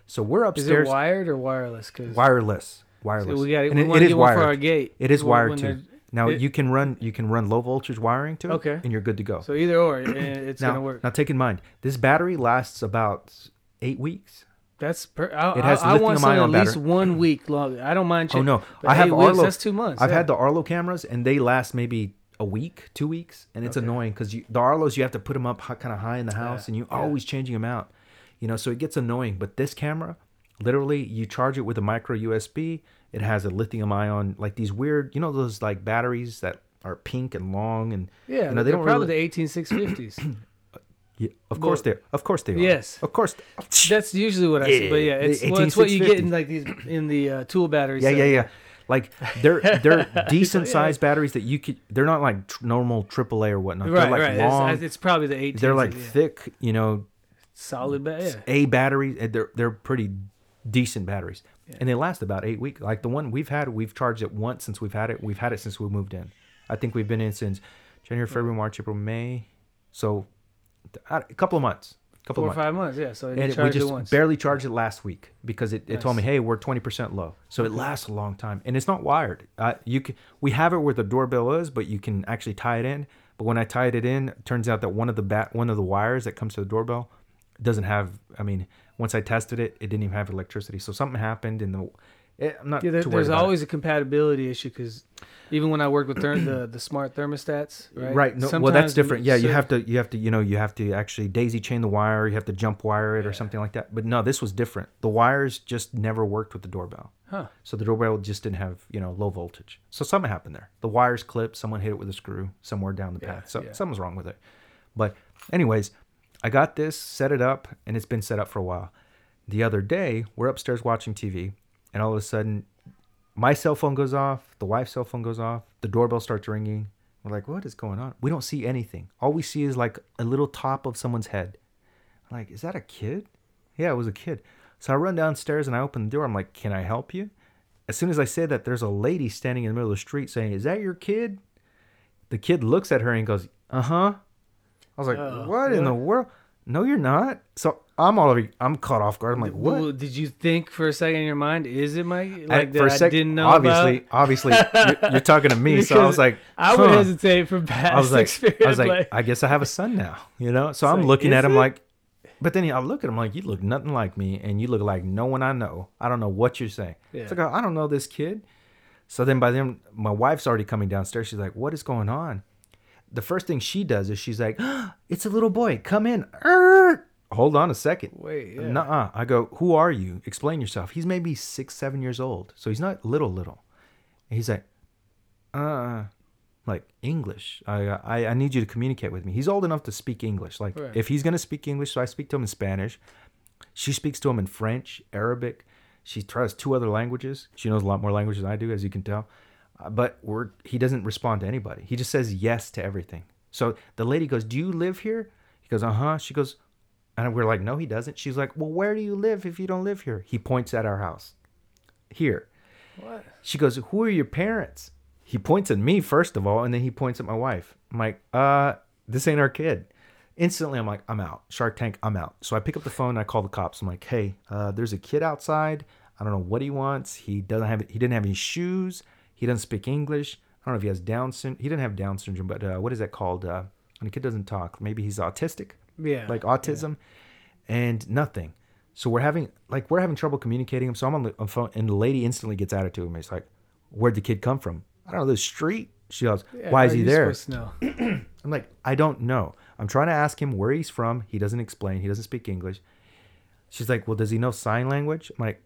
So we're upstairs. Is it wired or wireless? Cause wireless. Wireless. So we got, we and it, it is wired. For our gate. It is wired too. Now it, you can run you can run low voltage wiring to it, okay. and you're good to go. So either or, it's going to work. Now take in mind, this battery lasts about eight weeks. That's per, I, it has I, I want some at least battery. One week long. I don't mind. Checking, oh no, I have Arlo. Weeks, that's two months. I've yeah. had the Arlo cameras, and they last maybe a week, two weeks, and it's okay. annoying because the Arlos you have to put them up kind of high in the house, yeah. and you're yeah. always changing them out. You know, so it gets annoying. But this camera, literally, you charge it with a micro U S B. It has a lithium ion, like these weird, you know, those like batteries that are pink and long, and yeah, you know, they don't probably really... the eighteen six fifties. Yeah, of well, course they. Of course they. Are. Yes, of course. That's usually what I yeah. see. But yeah, it's, well, it's what you get in like these in the uh, tool batteries. Yeah, so. yeah, yeah. Like they're they're decent yeah. sized batteries that you could. They're not like tr- normal triple A or whatnot. Right, they're like right. long. It's, it's probably the eighteen. They're like yeah. thick, you know, solid ba- yeah. A batteries. They're they're pretty decent batteries, yeah. and they last about eight weeks. Like the one we've had, we've charged it once since we've had it. We've had it since we moved in. I think we've been in since January, February, March, April, May. So. A couple of months, couple four of months. Or five months, yeah. So and it, we just it once. barely charged it last week because it, it nice. told me, hey, we're twenty percent low, so it lasts a long time, and it's not wired. Uh, you can, we have it where the doorbell is, but you can actually tie it in. But when I tied it in, it turns out that one of the bat, one of the wires that comes to the doorbell doesn't have. I mean, once I tested it, it didn't even have electricity. So something happened, and the it, I'm not. Yeah, there, too there's about always it. a compatibility issue because. Even when I work with ther- the the smart thermostats, right? Right. No, well, that's different. Yeah, you have to you have to you know you have to actually daisy chain the wire. You have to jump wire it yeah. or something like that. But no, this was different. The wires just never worked with the doorbell. Huh. So the doorbell just didn't have you know low voltage. So something happened there. The wires clipped. Someone hit it with a screw somewhere down the yeah, path. So yeah. something's wrong with it. But anyways, I got this, set it up, and it's been set up for a while. The other day, we're upstairs watching T V, and all of a sudden. My cell phone goes off. The wife's cell phone goes off. The doorbell starts ringing. We're like, what is going on? We don't see anything. All we see is like a little top of someone's head. I'm like, is that a kid? Yeah, it was a kid. So I run downstairs and I open the door. I'm like, can I help you? As soon as I say that, there's a lady standing in the middle of the street saying, is that your kid? The kid looks at her and goes, uh-huh. I was like, uh, what, what in the world? No, you're not. So I'm already, I'm caught off guard. I'm like, what? Did you think for a second in your mind, is it my, like I, that sec- I didn't know obviously, about? Obviously, you're, you're talking to me. So I was like, I would huh. hesitate from past I was like, experience. I was like, like, I guess I have a son now, you know? So I'm like, looking at him it? like, but then I look at him like, you look nothing like me and you look like no one I know. I don't know what you're saying. Yeah. It's like, I don't know this kid. So then by then, my wife's already coming downstairs. She's like, what is going on? The first thing she does is she's like, oh, it's a little boy. Come in. Er, hold on a second. Wait. Yeah. Nuh-uh. I go, who are you? Explain yourself. He's maybe six, seven years old. So he's not little, little. And he's like, uh, like English. I, I I need you to communicate with me. He's old enough to speak English. Like right. if he's going to speak English, so I speak to him in Spanish. She speaks to him in French, Arabic. She tries two other languages. She knows a lot more languages than I do, as you can tell. But we're, he doesn't respond to anybody. He just says yes to everything. So the lady goes, do you live here? He goes, uh-huh. She goes, and we're like, no, he doesn't. She's like, well, where do you live if you don't live here? He points at our house. Here. What? She goes, who are your parents? He points at me, first of all, and then he points at my wife. I'm like, uh, this ain't our kid. Instantly, I'm like, I'm out. Shark Tank, I'm out. So I pick up the phone and I call the cops. I'm like, hey, uh, there's a kid outside. I don't know what he wants. He doesn't have. He didn't have any shoes. He doesn't speak English. I don't know if he has Down syndrome. He didn't have Down syndrome, but uh, what is that called? Uh, when a kid doesn't talk, maybe he's autistic. Yeah, like autism, yeah. and nothing. So we're having like we're having trouble communicating him. So I'm on the phone, and the lady instantly gets attitude. And it's like, where'd the kid come from? I don't know. The street. She goes, yeah, why is he there? I'm like, I don't know. I'm trying to ask him where he's from. He doesn't explain. He doesn't speak English. She's like, well, does he know sign language? I'm like,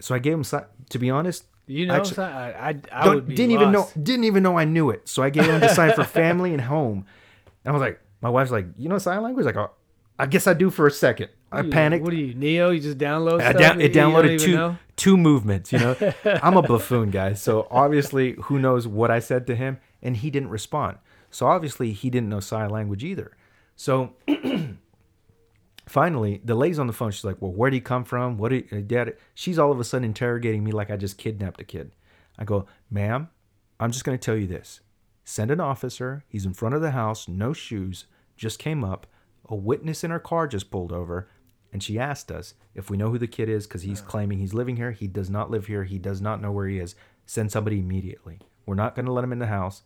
so I gave him. To be honest. You know, Actually, I, I, I would be didn't lost. even know didn't even know I knew it. So I gave him the sign for family and home. And I was like, my wife's like, you know sign language? Like, oh, I guess I do for a second. I you, panicked. What are you, Neo? You just download stuff? I da- it downloaded two, two movements, you know. I'm a buffoon, guys. So obviously, who knows what I said to him, and he didn't respond. So obviously, he didn't know sign language either. So finally, the lady's on the phone. She's like, well, where did he come from? What did he, dad? She's all of a sudden interrogating me like I just kidnapped a kid. I go, ma'am, I'm just going to tell you this. Send an officer. He's in front of the house, no shoes, just came up. A witness in her car just pulled over, and she asked us if we know who the kid is because he's claiming he's living here. He does not live here. He does not know where he is. Send somebody immediately. We're not going to let him in the house.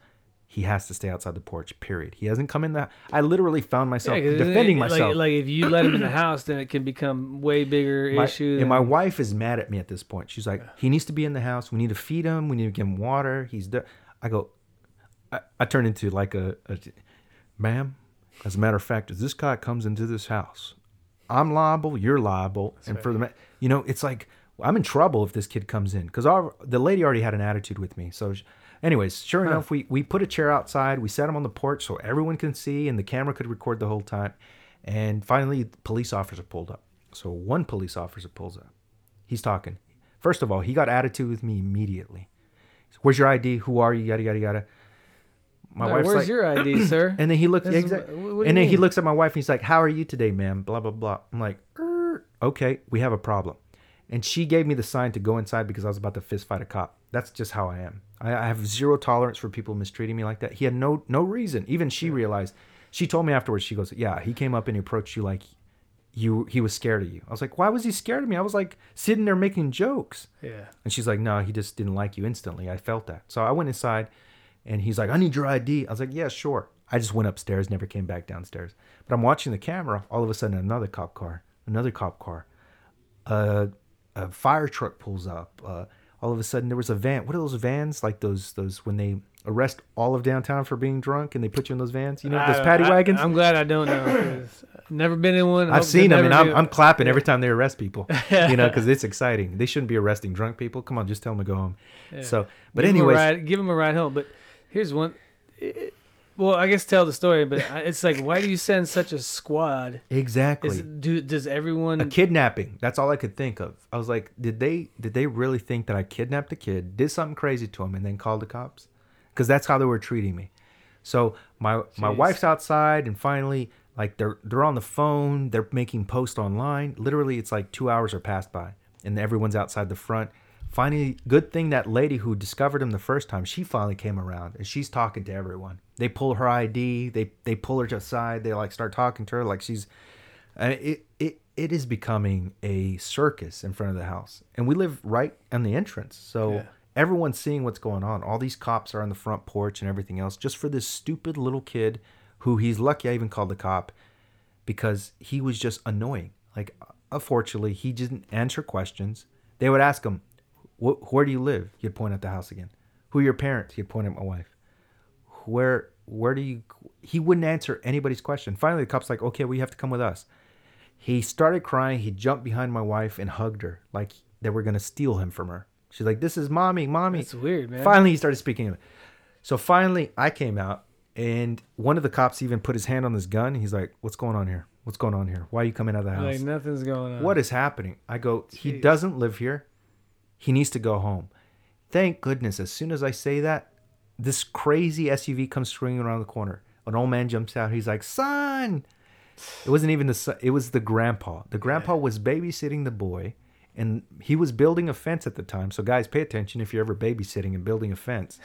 He has to stay outside the porch, period. He hasn't come in the... I literally found myself yeah, defending it, myself. Like, like if you let him in the house, then it can become way bigger my, issue. And than... my wife is mad at me at this point. She's like, yeah. he needs to be in the house. We need to feed him. We need to give him water. He's... De-. I go... I, I turn into like a, a... Ma'am, as a matter of fact, if this guy comes into this house, I'm liable, you're liable. That's and right. for the... You know, it's like, I'm in trouble if this kid comes in. Because the lady already had an attitude with me, so... She, Anyways, sure enough, we, we put a chair outside. We set him on the porch so everyone can see and the camera could record the whole time. And finally, the police officer pulled up. So one police officer pulls up. He's talking. First of all, he got attitude with me immediately. Said, where's your I D? Who are you? Yada, yada, yada. My no, wife's where's like, your I D, sir? And then he looks, exactly, and then mean? he looks at my wife and he's like, how are you today, ma'am? Blah, blah, blah. I'm like, er, okay, we have a problem. And she gave me the sign to go inside because I was about to fist fight a cop. That's just how I am. I, I have zero tolerance for people mistreating me like that. He had no no reason. Even she realized. She told me afterwards, she goes, yeah, he came up and he approached you like you he was scared of you. I was like, why was he scared of me? I was like sitting there making jokes. Yeah. And she's like, no, he just didn't like you instantly. I felt that. So I went inside and he's like, I need your I D. I was like, yeah, sure. I just went upstairs, never came back downstairs. But I'm watching the camera. All of a sudden, another cop car, another cop car. Uh... A fire truck pulls up. Uh, all of a sudden, there was a van. What are those vans? Like those, those when they arrest all of downtown for being drunk and they put you in those vans? You know, I, those paddy I, wagons? I'm glad I don't know. Never been in one. I've Hope seen them, and I'm, I'm clapping every time they arrest people, you know, because it's exciting. They shouldn't be arresting drunk people. Come on, just tell them to go home. Yeah. So, but anyway, give them a ride home. But here's one. It, well, I guess tell the story, but it's like, why do you send such a squad? Exactly. Is, do, does everyone... A kidnapping. That's all I could think of. I was like, did they did they really think that I kidnapped a kid, did something crazy to him, and then called the cops? Because that's how they were treating me. So my Jeez. my wife's outside, and finally, like, they're, they're on the phone. They're making posts online. Literally, it's like two hours are passed by, and everyone's outside the front. Finally, good thing that lady who discovered him the first time, she finally came around, and she's talking to everyone. They pull her I D, they they pull her to the side, they like start talking to her like she's... I mean, it, it, it is becoming a circus in front of the house. And we live right on the entrance, so yeah. everyone's seeing what's going on. All these cops are on the front porch and everything else, just for this stupid little kid who he's lucky I even called the cop because he was just annoying. Like, unfortunately, he didn't answer questions. They would ask him, where do you live? He'd point at the house again. Who are your parents? He'd point at my wife. Where where do you... He wouldn't answer anybody's question. Finally, the cop's like, okay, well, you have to come with us. He started crying. He jumped behind my wife and hugged her like they were going to steal him from her. She's like, this is mommy, mommy. That's weird, man. Finally, he started speaking English. So finally, I came out, and one of the cops even put his hand on his gun. He's like, what's going on here? What's going on here? Why are you coming out of the house? Like, nothing's going on. What is happening? I go, Jeez. He doesn't live here. He needs to go home. Thank goodness. As soon as I say that, this crazy S U V comes swinging around the corner. An old man jumps out. He's like, son. It wasn't even the son. It was the grandpa. The grandpa was babysitting the boy, and he was building a fence at the time. So guys, pay attention if you're ever babysitting and building a fence.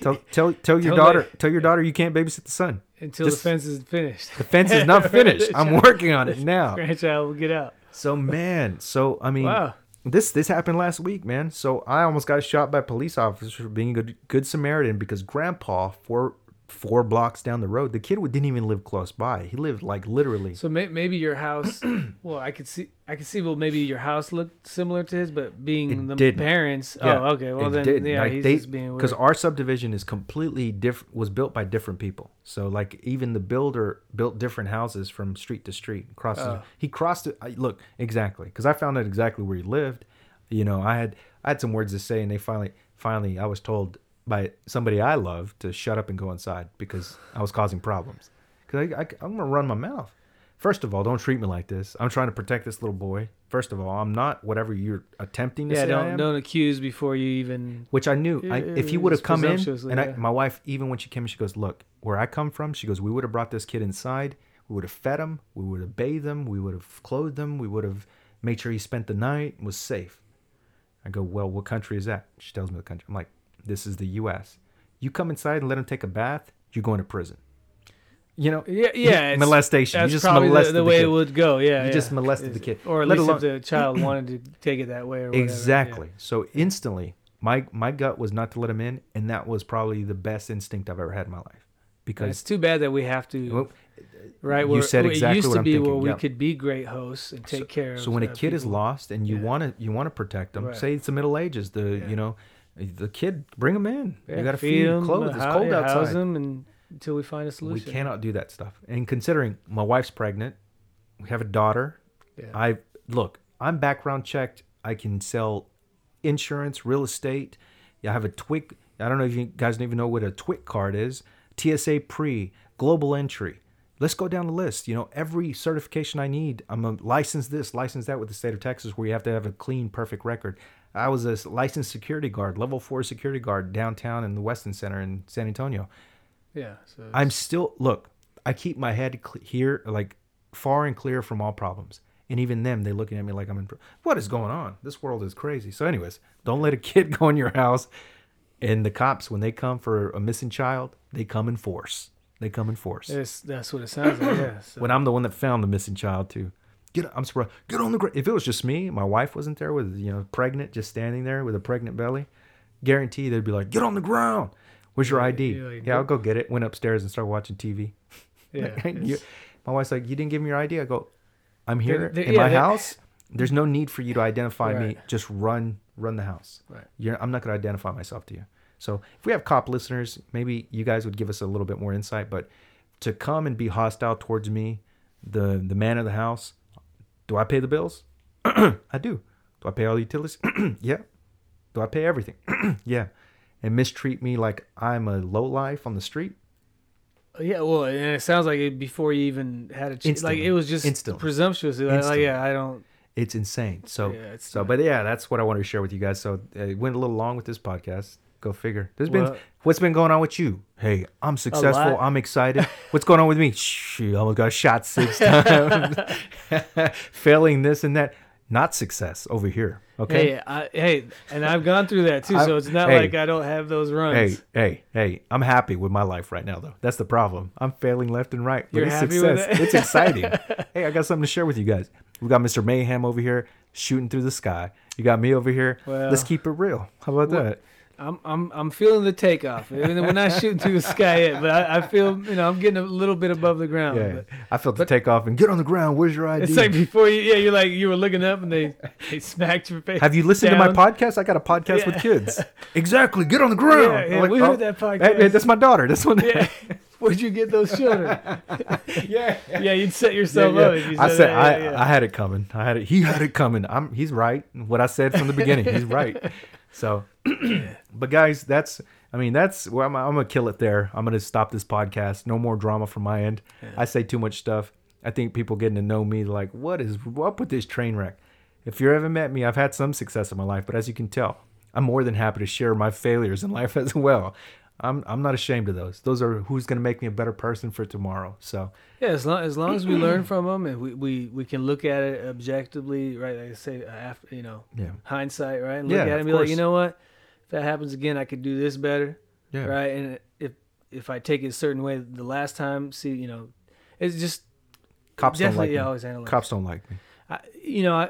Tell tell, tell your daughter like, tell your daughter you can't babysit the son. Until Just, the fence is finished. The fence is not finished. I'm working on it now. Grandchild will get out. So man, so I mean... Wow. This this happened last week, man. So I almost got shot by a police officer for being a good, good Samaritan because Grandpa, four four blocks down the road, the kid didn't even live close by. He lived like literally. So may, maybe your house. Well, I could see. I could see. Well, maybe your house looked similar to his, but being it the didn't. parents. Yeah, oh, okay. Well, then didn't. yeah, like he's they, just being weird. Because our subdivision is completely different. Was built by different people. So like even the builder built different houses from street to street. Across oh. the, he crossed it. I, look exactly because I found out exactly where he lived. You know, I had I had some words to say, and they finally finally I was told by somebody I love to shut up and go inside because I was causing problems. Because I, I, I'm going to run my mouth. First of all, don't treat me like this. I'm trying to protect this little boy. First of all, I'm not whatever you're attempting to yeah, say. Yeah, don't I am, don't accuse before you even. Which I knew. I, if you would have come in, and I, yeah. my wife, even when she came in, she goes, "Look, where I come from," she goes, "we would have brought this kid inside. We would have fed him. We would have bathed him. We would have clothed him. We would have made sure he spent the night and was safe." I go, "Well, what country is that?" She tells me the country. I'm like, "This is the U S You come inside and let him take a bath, you're going to prison." You know, yeah, yeah, molestation. That's you just probably molested the, the way the it would go. Yeah, you yeah. just molested the kid, or at Let least alone, if the child wanted to take it that way. Or whatever. Exactly. Yeah. So instantly, my my gut was not to let him in, and that was probably the best instinct I've ever had in my life. Because it's too bad that we have to. Well, right, you said exactly what I'm thinking. It used to be where we yeah. could be great hosts and take so, care. of So when a kid people. is lost and you yeah. want to you want to protect them, right. say it's the Middle Ages, the yeah. you know, the kid, bring them in. Yeah, you got to feed them, clothes. It's cold outside. House them and. Until we find a solution. We cannot do that stuff. And considering my wife's pregnant, we have a daughter. Yeah. I look, I'm background checked. I can sell insurance, real estate. I have a T W I C. I don't know if you guys don't even know what a T W I C card is. T S A pre, global entry. Let's go down the list. You know, every certification I need. I'm a licensed this, licensed that with the state of Texas, where you have to have a clean, perfect record. I was a licensed security guard, level four security guard downtown in the Westin Center in San Antonio. Yeah. So I'm still, look, I keep my head cl- here, like far and clear from all problems. And even them, they're looking at me like I'm in, what is going on? This world is crazy. So anyways, don't let a kid go in your house. And the cops, when they come for a missing child, they come in force. They come in force. It's, that's what it sounds like. Yeah, so. When I'm the one that found the missing child too. Get, I'm surprised. Get on the ground. If it was just me, my wife wasn't there with, you know, pregnant, just standing there with a pregnant belly, guarantee they'd be like, get on the ground. Where's your I D? Like, yeah, I'll go get it. Went upstairs and started watching T V. Yeah, you, my wife's like, you didn't give me your I D? I go, I'm here they're, they're, in yeah, my house. There's no need for you to identify right. me. Just run run the house. Right. You're, I'm not going to identify myself to you. So if we have cop listeners, maybe you guys would give us a little bit more insight. But to come and be hostile towards me, the, the man of the house, do I pay the bills? I do. Do I pay all the utilities? Yeah. Do I pay everything? Yeah. And mistreat me like I'm a lowlife on the street? Yeah, well, and it sounds like it, before you even had a chance. Like, it was just Instantly. presumptuous. Instantly. Like, yeah, I don't. It's insane. So, yeah, it's so, but yeah, that's what I wanted to share with you guys. So it went a little long with this podcast. Go figure. There's well, been, what's been going on with you? Hey, I'm successful. I'm excited. What's going on with me? Shh, I almost got shot six times. Failing this and that. Not success over here. Okay. Hey, I, hey, and I've gone through that too, so it's not hey, like I don't have those runs. Hey, hey, hey! I'm happy with my life right now, though. That's the problem. I'm failing left and right. But You're it's happy success. with it? It's exciting. Hey, I got something to share with you guys. We got Mister Mayhem over here shooting through the sky. You got me over here. Well, let's keep it real. How about well, that? I'm, I'm, I'm feeling the takeoff. We're not shooting through the sky yet, but I, I feel, you know, I'm getting a little bit above the ground. Yeah, but, I felt the takeoff and get on the ground. Where's your I D? It's like before you, yeah, you're like, you were looking up and they, they smacked your face. Have you listened down. to my podcast? I got a podcast yeah. with kids. Exactly. Get on the ground. Yeah, yeah, like, we oh, heard that podcast. Hey, that's my daughter. That's one. Yeah. Where'd you get those children? yeah, yeah, you'd set yourself yeah, yeah. up. If you said I said that, I, yeah, yeah. I had it coming. I had it. He had it coming. I'm. He's right. What I said from the beginning. He's right. So, but guys, that's. I mean, that's. Well, I'm, I'm gonna kill it there. I'm gonna stop this podcast. No more drama from my end. Yeah. I say too much stuff. I think people getting to know me like, what is up with this train wreck? If you ever met me, I've had some success in my life, but as you can tell, I'm more than happy to share my failures in life as well. I'm I'm not ashamed of those. Those are who's going to make me a better person for tomorrow. So yeah, as long as, long as we learn from them and we, we, we can look at it objectively, right? Like I say, after, you know, yeah. hindsight, right? And look yeah, at it and be course. like, you know what? If that happens again, I could do this better, yeah. right? And if if I take it a certain way the last time, see, you know, it's just cops don't like me. Always analyze. Cops don't like me. I, you know, I.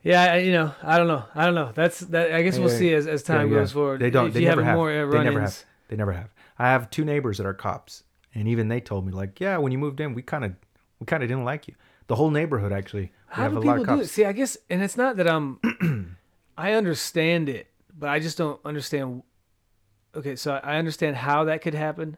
Yeah, I, you know, I don't know, I don't know. That's that. I guess yeah, we'll yeah, see as, as time yeah, yeah. goes forward. They don't. If they you never have. have. More they never have. They never have. I have two neighbors that are cops, and even they told me like, yeah, when you moved in, we kind of, we kind of didn't like you. The whole neighborhood actually. How have do a people lot of cops. do it? See, I guess, and it's not that I'm. I understand it, but I just don't understand. Okay, so I understand how that could happen.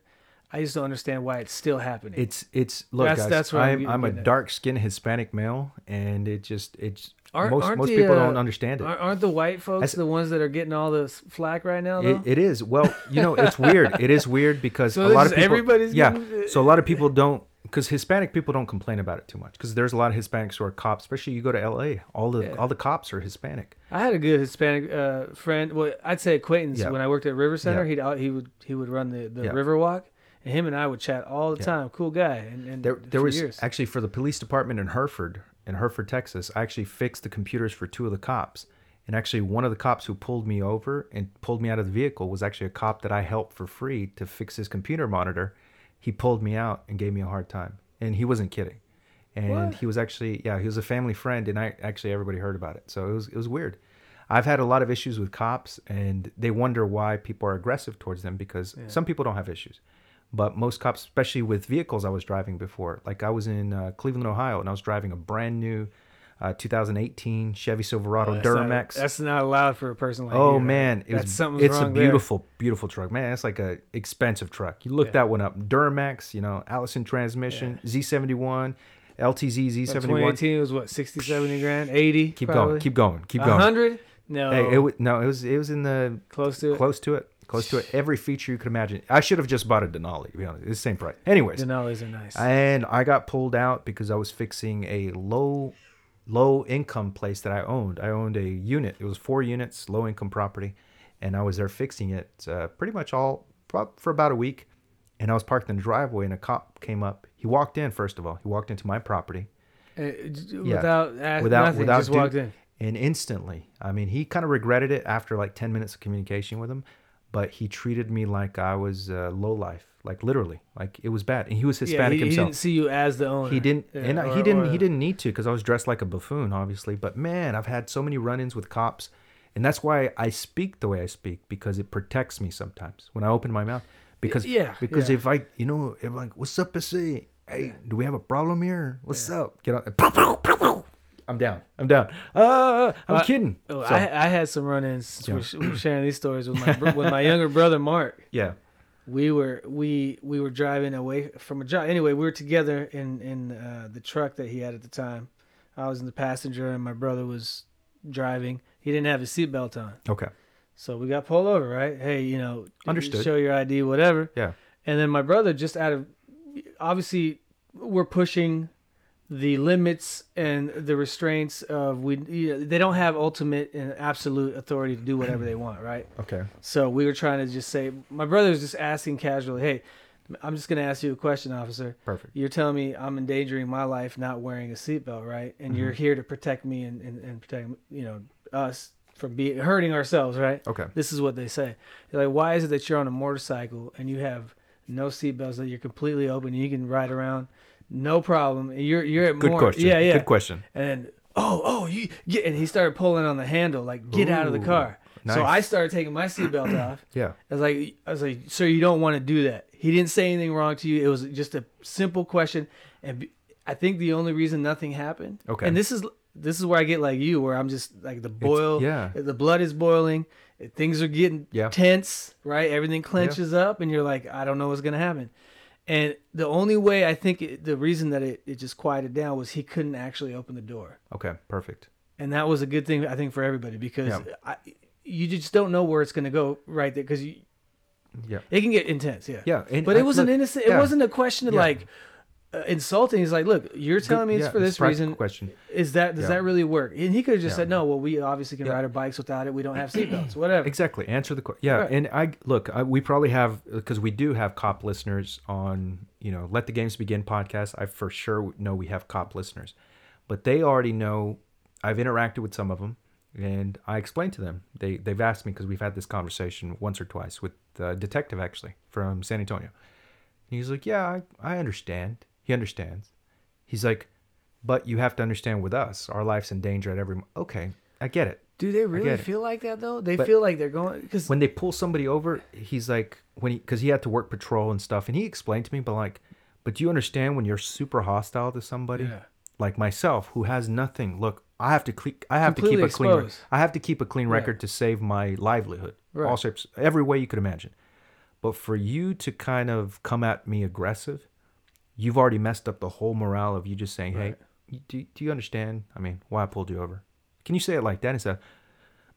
I just don't understand why it's still happening. It's it's look, that's, guys. That's I'm, I'm a dark-skinned Hispanic male, and it just it's. Aren't, most aren't most the, people don't uh, understand it. Aren't the white folks That's, the ones that are getting all this flack right now? Though? It, it is. Well, you know, it's weird. It is weird because so a lot of people. Everybody's yeah. Getting... So a lot of people don't because Hispanic people don't complain about it too much, because there's a lot of Hispanics who are cops, especially you go to L A, all the yeah. all the cops are Hispanic. I had a good Hispanic uh, friend, well, I'd say acquaintance, yeah. when I worked at River Center, yeah. he'd he would he would run the, the yeah. river walk, and him and I would chat all the yeah. time. Cool guy. And, and there there was years. Actually for the police department in Hereford, in Hereford, Texas, I actually fixed the computers for two of the cops. And actually, one of the cops who pulled me over and pulled me out of the vehicle was actually a cop that I helped for free to fix his computer monitor. He pulled me out and gave me a hard time. And he wasn't kidding. And what? He was actually, yeah, he was a family friend. And I actually, everybody heard about it. So it was it was weird. I've had a lot of issues with cops. And they wonder why people are aggressive towards them, because yeah. some people don't have issues. But most cops, especially with vehicles I was driving before. Like I was in uh, Cleveland, Ohio, and I was driving a brand new... Uh, two thousand eighteen Chevy Silverado oh, Duramax. Not, that's not allowed for a person like oh, you. Oh, man. It was, it's a beautiful, there. beautiful truck. Man, that's like an expensive truck. You look yeah. that one up. Duramax, you know, Allison Transmission, yeah. Z seventy-one, L T Z Z seventy-one. twenty eighteen was what, sixty, seventy grand? eighty? Keep probably. going. Keep going. Keep going. one hundred? No. Hey, it, no, it was it was in the... Close to it? Close to it. Close to it. Every feature you could imagine. I should have just bought a Denali, to be honest. It's the same price. Anyways. Denalis are nice. And I got pulled out because I was fixing a low... low income place that I owned. I owned a unit. It was four units, low income property. And I was there fixing it uh, pretty much all for about a week. And I was parked in the driveway and a cop came up. He walked in, first of all. He walked into my property. Uh, yeah. Without asking without, nothing, without just due, walked in. And instantly, I mean, he kind of regretted it after like ten minutes of communication with him. But he treated me like I was uh, lowlife, like literally, like it was bad. And he was Hispanic yeah, he, he himself. He didn't see you as the owner. He didn't, yeah, and I, or, he didn't, or, he didn't need to, because I was dressed like a buffoon, obviously. But man, I've had so many run-ins with cops, and that's why I speak the way I speak, because it protects me sometimes when I open my mouth. Because yeah, because yeah. if I, you know, if I'm like, what's up, S A? Hey, do we have a problem here? What's yeah. up? Get on. I'm down. I'm down. Uh, I'm well, kidding. So, I, I had some run-ins. Yeah. We were sharing these stories with my with my younger brother Mark. Yeah, we were we we were driving away from a job. Anyway, we were together in in uh, the truck that he had at the time. I was in the passenger, and my brother was driving. He didn't have his seatbelt on. Okay. So we got pulled over, right? Hey, you know, understood. Show your I D, whatever. Yeah. And then my brother, just out of obviously, we're pushing the limits and the restraints of we you know, they don't have ultimate and absolute authority to do whatever they want, right? Okay. So we were trying to just say, my brother was just asking casually, hey, I'm just going to ask you a question, officer. Perfect. You're telling me I'm endangering my life not wearing a seatbelt, right? And mm-hmm. you're here to protect me and, and, and protect you know us from being hurting ourselves, right? Okay. This is what they say. They're like, why is it that you're on a motorcycle and you have no seatbelts, that you're completely open and you can ride around? No problem. You're you're at good more. Question. Yeah, yeah. Good question. And oh oh you get, and he started pulling on the handle like get Ooh, out of the car. Nice. So I started taking my seatbelt off. Yeah. I was like I was like sir, you don't want to do that. He didn't say anything wrong to you. It was just a simple question, and I think the only reason nothing happened. Okay. And this is this is where I get like you, where I'm just like the boil. It's, yeah. The blood is boiling. Things are getting yeah. tense. Right. Everything clenches yeah. up, and you're like, I don't know what's gonna happen. And the only way I think it, the reason that it, it just quieted down was he couldn't actually open the door. Okay, perfect. And that was a good thing, I think, for everybody, because yeah. I, you just don't know where it's going to go right there, because yeah. it can get intense. Yeah. Yeah. And but I, it was look, an innocent, yeah. it wasn't a question of yeah. like uh, insulting. He's like, look, you're telling me it's yeah, for this reason. Question. Is that, does yeah. that really work? And he could have just yeah. said, no, well, we obviously can yeah. ride our bikes without it. We don't have seatbelts, whatever. Exactly. Answer the question. Yeah. Right. And I, look, I, we probably have, because we do have cop listeners on, you know, Let the Games Begin podcast. I for sure know we have cop listeners, but they already know. I've interacted with some of them, and I explained to them, they, they've asked me, because we've had this conversation once or twice with a detective actually from San Antonio. And he's like, yeah, I, I understand. He understands. He's like, but you have to understand with us, our life's in danger at every moment. Okay, I get it. Do they really feel like that though? They but feel like they're going, because when they pull somebody over, he's like, when he, because he had to work patrol and stuff, and he explained to me, but like, but do you understand when you're super hostile to somebody yeah. like myself who has nothing? Look, I have to clean. I have Completely to keep a clean. Exposed. I have to keep a clean record yeah. to save my livelihood. Right. All shapes, every way you could imagine. But for you to kind of come at me aggressive, you've already messed up the whole morale of you just saying, hey, right. do, do you understand, I mean, why I pulled you over? Can you say it like that instead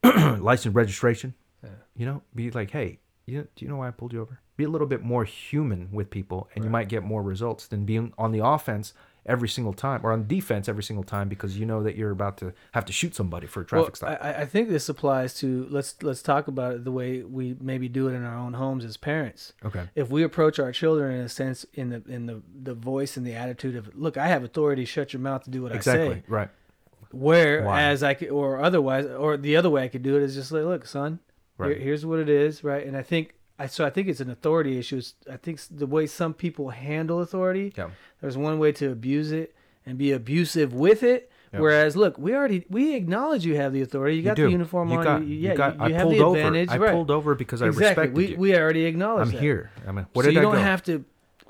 of license registration? Yeah. You know, be like, hey, you, do you know why I pulled you over? Be a little bit more human with people, and right. you might get more results than being on the offense every single time, or on defense every single time, because you know that you're about to have to shoot somebody for a traffic well, stop. I, I think this applies to, let's let's talk about it the way we maybe do it in our own homes as parents. Okay. If we approach our children in a sense, in the in the, the voice and the attitude of, look, I have authority, shut your mouth to do what exactly. I say. Exactly, right. Whereas wow. I could, or otherwise, or the other way I could do it is just like, look, son, right. here, here's what it is, right? And I think, I so I think it's an authority issue. It's, I think the way some people handle authority, yeah. there's one way to abuse it and be abusive with it. Yep. Whereas, look, we already, we acknowledge you have the authority. You got you the uniform you on. Got, you, yeah, you, got, you, you I have pulled the advantage. Over. I right. pulled over because exactly. I respected we, you. We already acknowledge that. I'm here. I mean, what so did you I don't go? have to...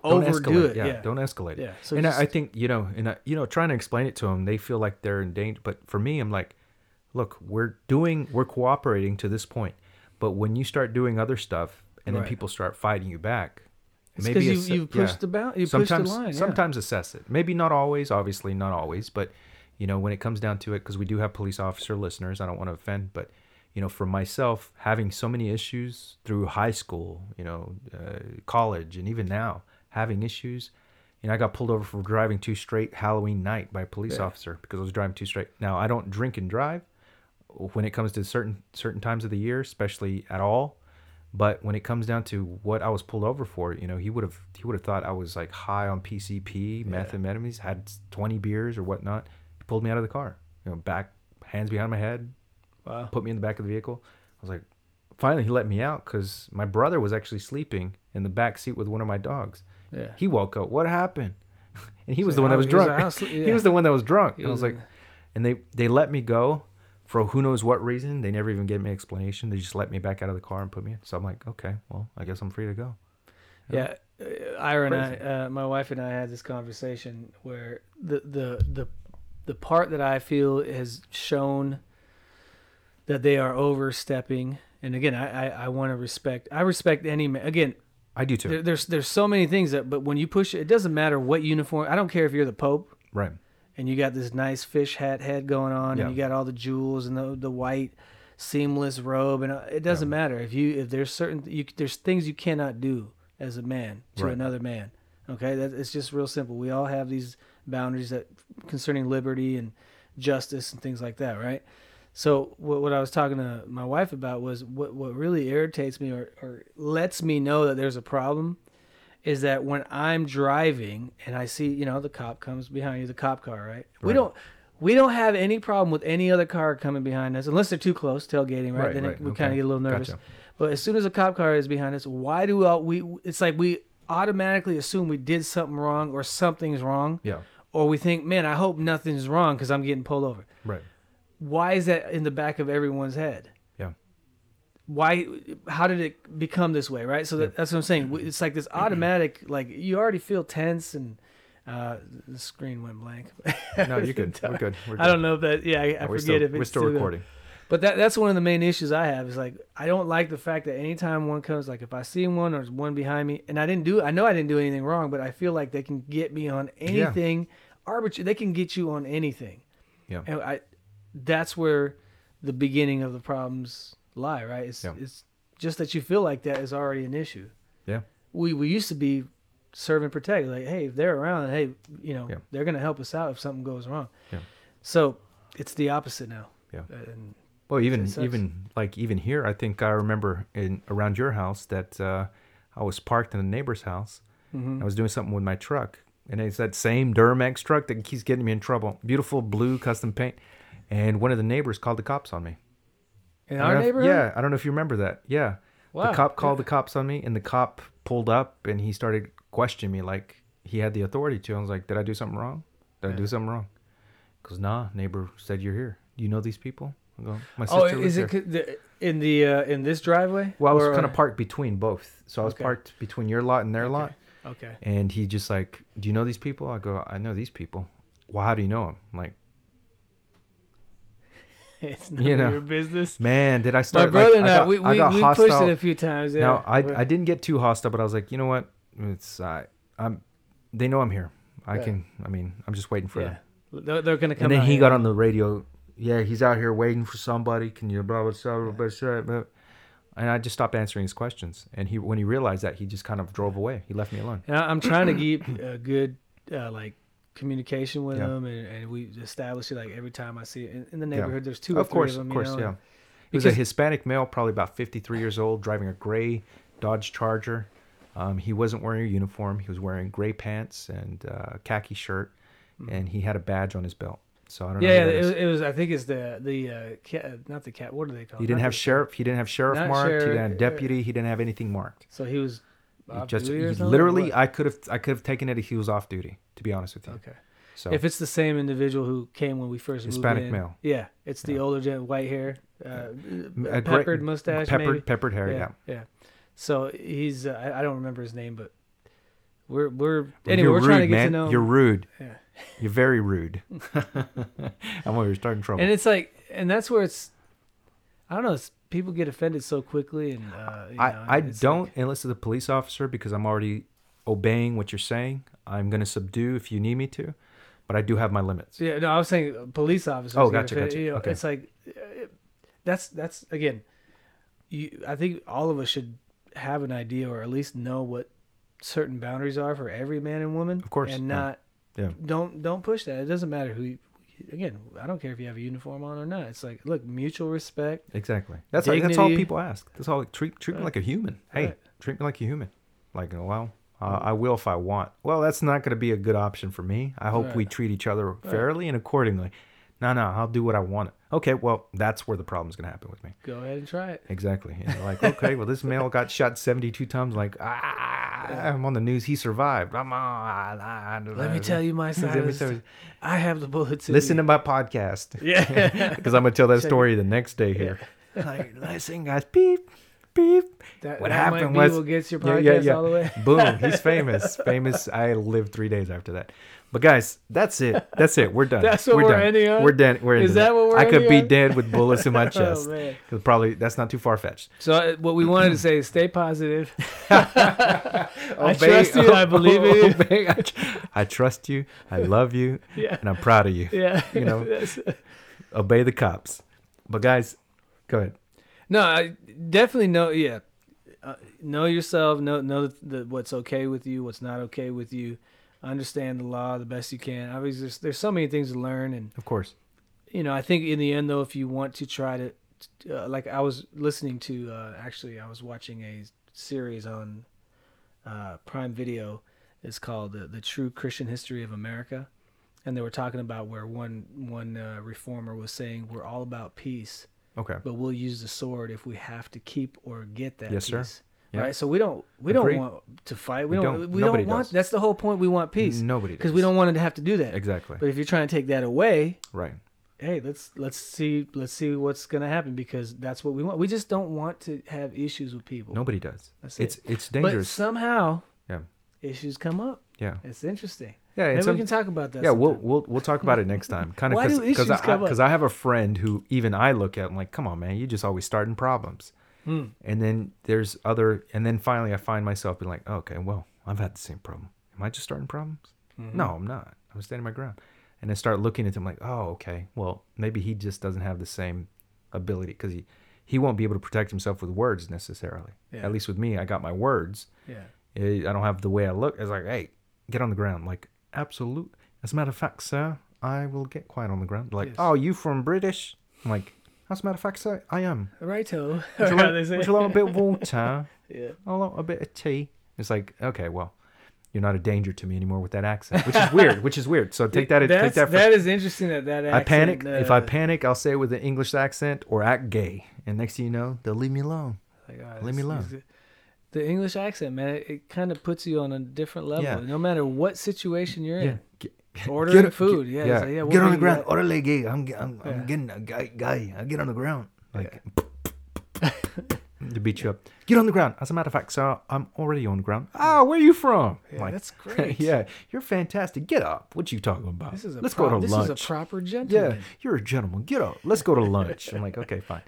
Don't overdo escalate. it. Yeah, yeah, don't escalate. Yeah. So and just, I think, you know, and I, you know, trying to explain it to them, they feel like they're in danger. But for me, I'm like, look, we're doing, we're cooperating to this point. But when you start doing other stuff, and right. then people start fighting you back, it's maybe you, you pushed yeah. the bound, you pushed the line. Yeah. Sometimes assess it. Maybe not always, obviously not always, but you know, when it comes down to it, because we do have police officer listeners, I don't want to offend, but you know, for myself, having so many issues through high school, you know, uh, college, and even now. Having issues, you know, I got pulled over for driving too straight Halloween night by a police yeah. officer because I was driving too straight. Now I don't drink and drive when it comes to certain certain times of the year, especially at all. But when it comes down to what I was pulled over for, you know, he would have he would have thought I was like high on P C P, methamphetamines, yeah. had twenty beers or whatnot. He pulled me out of the car, you know, back hands behind my head, wow. put me in the back of the vehicle. I was like, finally he let me out because my brother was actually sleeping in the back seat with one of my dogs. Yeah. He woke up. What happened? And he was so the one that was drunk. Was like, yeah. He was the one that was drunk. And I was like, and they, they let me go for who knows what reason. They never even gave me an explanation. They just let me back out of the car and put me in. So I'm like, okay, well, I guess I'm free to go. Yeah. yeah. Ira and I, uh, my wife and I had this conversation where the, the, the, the part that I feel has shown that they are overstepping. And again, I, I, I want to respect, I respect any man. Again, I do too. There, there's there's so many things that, but when you push it, it doesn't matter what uniform. I don't care if you're the Pope, right? And you got this nice fish hat head going on, yeah. and you got all the jewels and the the white seamless robe, and it doesn't yeah. matter if you if there's certain you there's things you cannot do as a man to right. another man. Okay, that, it's just real simple. We all have these boundaries that concerning liberty and justice and things like that, right? So what what I was talking to my wife about was what, what really irritates me or, or lets me know that there's a problem is that when I'm driving and I see, you know, the cop comes behind you, the cop car, right? right. We don't we don't have any problem with any other car coming behind us unless they're too close, tailgating, right? right then right. It, we okay. kind of get a little nervous. Gotcha. But as soon as a cop car is behind us, why do we, we it's like we automatically assume we did something wrong or something's wrong. Yeah. Or we think, man, I hope nothing's wrong because I'm getting pulled over. Right. Why is that in the back of everyone's head? Yeah. Why? How did it become this way? Right. So that, yeah. that's what I'm saying. It's like this automatic. Mm-hmm. Like you already feel tense, and uh, the screen went blank. No, you're good. We're good. We're good. I don't know if that. Yeah, I, no, I forget still, if it's we're still recording. Good. But that that's one of the main issues I have is like I don't like the fact that anytime one comes, like if I see one or there's one behind me, and I didn't do, I know I didn't do anything wrong, but I feel like they can get me on anything yeah. arbitrary. They can get you on anything. Yeah. And I. That's where the beginning of the problems lie, right? It's yeah. it's just that you feel like that is already an issue. Yeah. We we used to be serve and protect, like, hey, if they're around, hey, you know, yeah. they're gonna help us out if something goes wrong. Yeah. So it's the opposite now. Yeah. And well, even even like even here, I think I remember in around your house that uh, I was parked in a neighbor's house. Mm-hmm. I was doing something with my truck, and it's that same Duramax truck that keeps getting me in trouble. Beautiful blue custom paint. And one of the neighbors called the cops on me. In our neighborhood? Yeah, I don't know if you remember that. Yeah. Wow. The cop called yeah. the cops on me, and the cop pulled up, and he started questioning me like he had the authority to. I was like, did I do something wrong? Did yeah. I do something wrong? Because, nah, neighbor said you're here. Do you know these people? I go, my sister lives oh, is it here. The, in, the, uh, in this driveway? Well, I was or... kind of parked between both. So I was okay. parked between your lot and their okay. lot. Okay. And he just like, do you know these people? I go, I know these people. Well, how do you know them? I'm like, it's not you know, your business. Man, did I start... My brother like, and I, got, we, we, I got we hostile. pushed it a few times. Yeah. No, I right. I didn't get too hostile, but I was like, you know what? It's uh, I'm. They know I'm here. I yeah. can... I mean, I'm just waiting for yeah. them. They're, they're going to come. And then he here. got on the radio. Yeah, he's out here waiting for somebody. Can you... blah, blah, blah, blah, blah, blah. And I just stopped answering his questions. And he, when he realized that, he just kind of drove away. He left me alone. And I'm trying to keep a good, uh, like, communication with yeah. him. And, and we established it, like, every time I see it. In, in the neighborhood, yeah. there's two of or three course, of them. Of course, of course, yeah. He was a Hispanic male, probably about fifty-three years old, driving a gray Dodge Charger. Um, he wasn't wearing a uniform. He was wearing gray pants and uh, khaki shirt. Mm-hmm. And he had a badge on his belt. So I don't yeah, know. Yeah, it, it was. I think it's the the uh, cat, not the cat. What do they call? He didn't not have sheriff. He didn't have sheriff marked. Sheriff, he didn't have deputy. He didn't have anything marked. So he was off just duty or something, literally. Or I could have I could have taken it if he was off duty. To be honest with you. Okay. So if it's the same individual who came when we first Hispanic moved in, male. Yeah, it's the yeah. older gent, white hair, uh, a peppered great, mustache, peppered maybe. peppered hair. Yeah. Yeah. yeah. So he's. Uh, I don't remember his name, but we're we're anyway. You're we're rude, trying to get man. to know. You're rude. Yeah. You're very rude. I'm always starting trouble. And it's like, and that's where it's, I don't know, it's, people get offended so quickly. And uh, you I, know, I don't like, enlist as a police officer because I'm already obeying what you're saying. I'm going to subdue if you need me to, but I do have my limits. Yeah, no, I was saying police officers. Oh, gotcha, offended, gotcha. You know, okay. It's like, it, that's, that's again, you, I think all of us should have an idea or at least know what certain boundaries are for every man and woman. Of course. And not. Yeah. Yeah. Don't don't push that. It doesn't matter who. You, again, I don't care if you have a uniform on or not. It's like, look, mutual respect. Exactly. That's like, that's all people ask. That's all. Like, treat treat right. me like a human. Hey, right. treat me like a human. Like, well, uh, I will if I want. Well, that's not going to be a good option for me. I hope right. we treat each other fairly right. and accordingly. No, no, I'll do what I want. Okay, well, that's where the problem's going to happen with me. Go ahead and try it. Exactly. And they're like, okay, well, this male got shot seventy-two times. Like, ah, I'm on the news. He survived. I'm on. Ah, blah, blah. Let me tell you my side. I have the bullets. Listen to my podcast. Yeah. Because I'm going to tell that story the next day here. Yeah. Like, listen, guys, beep, beep. That, what that happened was. People gets your podcast yeah, yeah, yeah. all the way. Boom. He's famous. Famous. I lived three days after that. But guys, that's it. That's it. We're done. That's what we're, we're done. ending on? We're done. We're Is that what we're I could be on? dead with bullets in my chest. Oh, man. Probably, that's not too far-fetched. So what we wanted to say is stay positive. I obey, trust you. Oh, I believe in oh, you. I, I trust you. I love you. Yeah. And I'm proud of you. Yeah. You know, obey the cops. But guys, go ahead. No, I definitely know. Yeah. Uh, know yourself. Know, know the, the, what's okay with you, what's not okay with you. Understand the law the best you can. Obviously, there's, there's so many things to learn, and of course, you know, I think in the end, though, if you want to try to, uh, like, I was listening to, uh, actually, I was watching a series on uh, Prime Video. It's called the, the True Christian History of America, and they were talking about where one one uh, reformer was saying, "We're all about peace, okay, but we'll use the sword if we have to keep or get that yes, peace." Sir. Yep. Right, so we don't we Agreed. don't want to fight. We, we don't, don't. We don't want. Does. That's the whole point. We want peace. Nobody does, because we don't want to have to do that. Exactly. But if you're trying to take that away, right? Hey, let's let's see let's see what's going to happen, because that's what we want. We just don't want to have issues with people. Nobody does. That's it's it. it's dangerous. But somehow, yeah, issues come up. Yeah, it's interesting. Yeah, and maybe some, we can talk about that. Yeah, sometime. we'll we'll we'll talk about it next time. Kind of why do issues I, come up? Because I have a friend who even I look at and like, come on, man, you just always starting problems. Hmm. And then there's other, and then finally I find myself being like, oh, okay, well, I've had the same problem. Am I just starting problems? Mm-hmm. No, I'm not. I'm standing my ground. And I start looking at him like, oh, okay, well, maybe he just doesn't have the same ability, because he, he won't be able to protect himself with words necessarily. Yeah. At least with me, I got my words. Yeah. I don't have the way I look. It's like, hey, get on the ground. Like, absolute. As a matter of fact, sir, I will get quiet on the ground. Like, yes. Oh, you from British? I'm like, as a matter of fact, so I am. Righto. Would you like, would you like a bit of water? Yeah. I like a bit of tea. It's like, okay, well, you're not a danger to me anymore with that accent, which is weird. Which is weird. So take that. That's, take that. For, that is interesting. That that. Accent, I panic. Uh, if I panic, I'll say it with an English accent or act gay, and next thing you know, they'll leave me alone. Like, oh, leave me alone. The English accent, man, it, it kind of puts you on a different level, yeah. no matter what situation you're yeah. in. Get, ordering get, food get, yeah, yeah. Like, yeah, get on the ground orderly gay. I'm, I'm, yeah. I'm getting a guy, guy I get on the ground like yeah. to beat you up. Get on the ground. As a matter of fact, sir, I'm already on the ground. Ah, oh, where are you from? Yeah, like, that's great. Yeah, you're fantastic. Get up. What you talking about? This is a let's pro- go to this lunch. This is a proper gentleman. Yeah, you're a gentleman. Get up. Let's go to lunch. I'm like, okay, fine.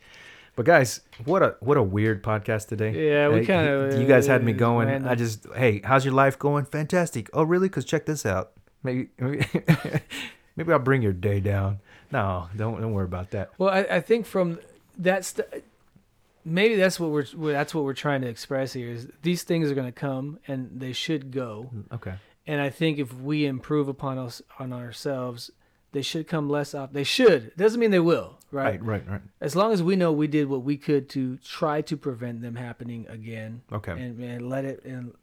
But guys, what a what a weird podcast today. Yeah, we hey, kind of. You guys had me going. Random. I just, hey, how's your life going? Fantastic. Oh, really? Because check this out. Maybe, maybe, maybe I'll bring your day down. No, don't don't worry about that. Well, I, I think from that, st- maybe that's what we're that's what we're trying to express here is these things are going to come and they should go. Okay. And I think if we improve upon us on ourselves, they should come less often. They should. It doesn't mean they will, right? Right, right, right. As long as we know we did what we could to try to prevent them happening again. Okay. And, and let it and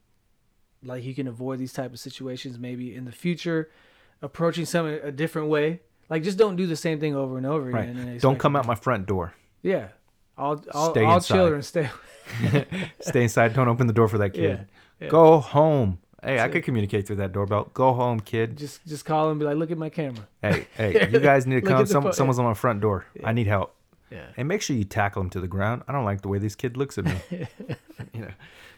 like you can avoid these type of situations maybe in the future, approaching some a different way. Like just don't do the same thing over and over right. again. And don't come out my front door. Yeah. All all, stay all children stay. Stay inside. Don't open the door for that kid. Yeah, yeah. Go home. Hey, I could communicate through that doorbell. Go home, kid. Just just call and be like, look at my camera. Hey, hey, you guys need to come. Some, po- someone's on my front door. Yeah. I need help. Yeah. And make sure you tackle him to the ground. I don't like the way this kid looks at me. You know,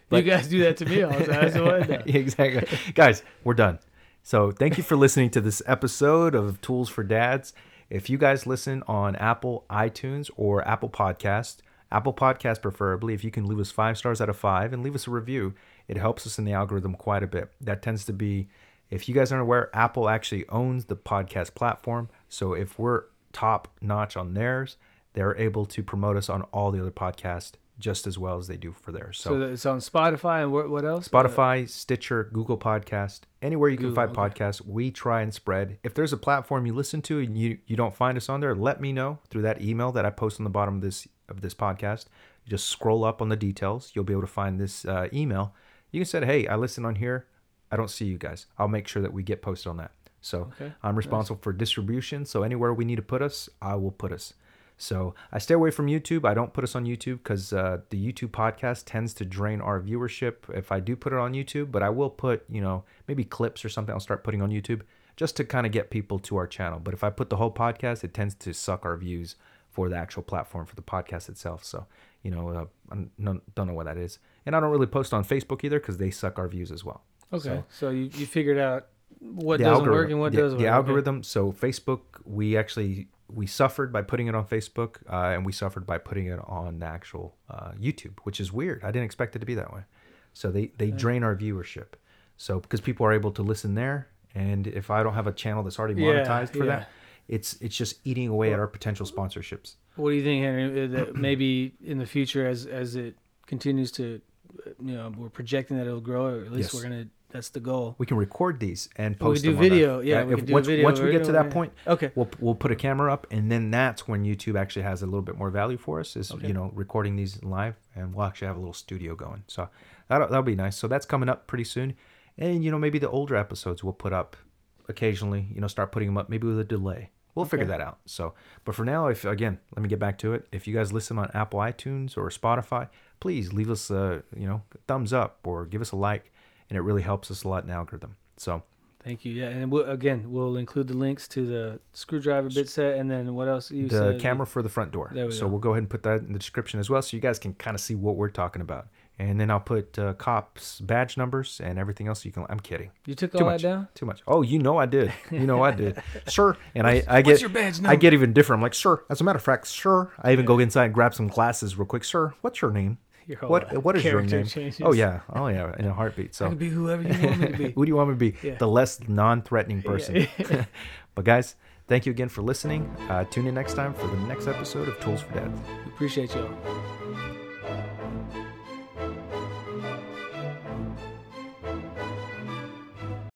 but... you guys do that to me all the time. So exactly. Guys, we're done. So thank you for listening to this episode of Tools for Dads. If you guys listen on Apple, iTunes, or Apple Podcasts, Apple Podcasts preferably, if you can leave us five stars out of five and leave us a review, it helps us in the algorithm quite a bit. That tends to be, if you guys aren't aware, Apple actually owns the podcast platform. So if we're top notch on theirs, they're able to promote us on all the other podcasts just as well as they do for theirs. So, so it's on Spotify and what, what else? Spotify, Stitcher, Google Podcast, anywhere you can Google, find okay. podcasts, we try and spread. If there's a platform you listen to and you, you don't find us on there, let me know through that email that I post on the bottom of this, of this podcast. You just scroll up on the details. You'll be able to find this uh, email. You can say, hey, I listen on here. I don't see you guys. I'll make sure that we get posted on that. So okay. I'm responsible nice. for distribution. So anywhere we need to put us, I will put us. So I stay away from YouTube. I don't put us on YouTube because uh, the YouTube podcast tends to drain our viewership if I do put it on YouTube. But I will put, you know, maybe clips or something I'll start putting on YouTube just to kind of get people to our channel. But if I put the whole podcast, it tends to suck our views for the actual platform for the podcast itself. So, you know, uh, I don't know what that is. And I don't really post on Facebook either because they suck our views as well. Okay. So, so you, you figured out what doesn't algorithm. work and what the, does work. The algorithm. Okay. So Facebook, we actually, we suffered by putting it on Facebook uh, and we suffered by putting it on the actual uh, YouTube, which is weird. I didn't expect it to be that way. So they, they okay. drain our viewership. So because people are able to listen there. And if I don't have a channel that's already monetized yeah, for yeah. that, it's it's just eating away well, at our potential sponsorships. What do you think, Henry, that maybe in the future as, as it continues to... you know, we're projecting that it'll grow, or at least yes. we're gonna. That's the goal. We can record these and post. We do them video, on yeah. We if, can do once, video. Once we get to that point, okay, we'll we'll put a camera up, and then that's when YouTube actually has a little bit more value for us. Is okay. you know, recording these live, and we'll actually have a little studio going. So that'll that'll be nice. So that's coming up pretty soon, and you know, maybe the older episodes we'll put up occasionally. You know, start putting them up maybe with a delay. We'll okay. figure that out. So, but for now, if again, let me get back to it. If you guys listen on Apple, iTunes, or Spotify, please leave us a, you know, thumbs up or give us a like, and it really helps us a lot in the algorithm. So thank you. Yeah, and we'll, again, we'll include the links to the screwdriver bit set, and then what else you the said? The camera for the front door. There we so go. We'll go ahead and put that in the description as well, so you guys can kind of see what we're talking about. And then I'll put uh, cops, badge numbers, and everything else. You can. I'm kidding. You took all Too much. that down? Too much. Oh, you know I did. You know I did. Sir. And I, I get. What's your badge number? I get even different. I'm like, sir. As a matter of fact, sir. I even yeah. go inside and grab some glasses real quick. Sir, what's your name? Your whole what what is your name? Changes. Oh yeah, oh yeah, in a heartbeat. So I can be whoever you want me to be. Who do you want me to be? Yeah. The less non-threatening person. Yeah. But guys, thank you again for listening. Uh, tune in next time for the next episode of Tools for Dads. Appreciate y'all.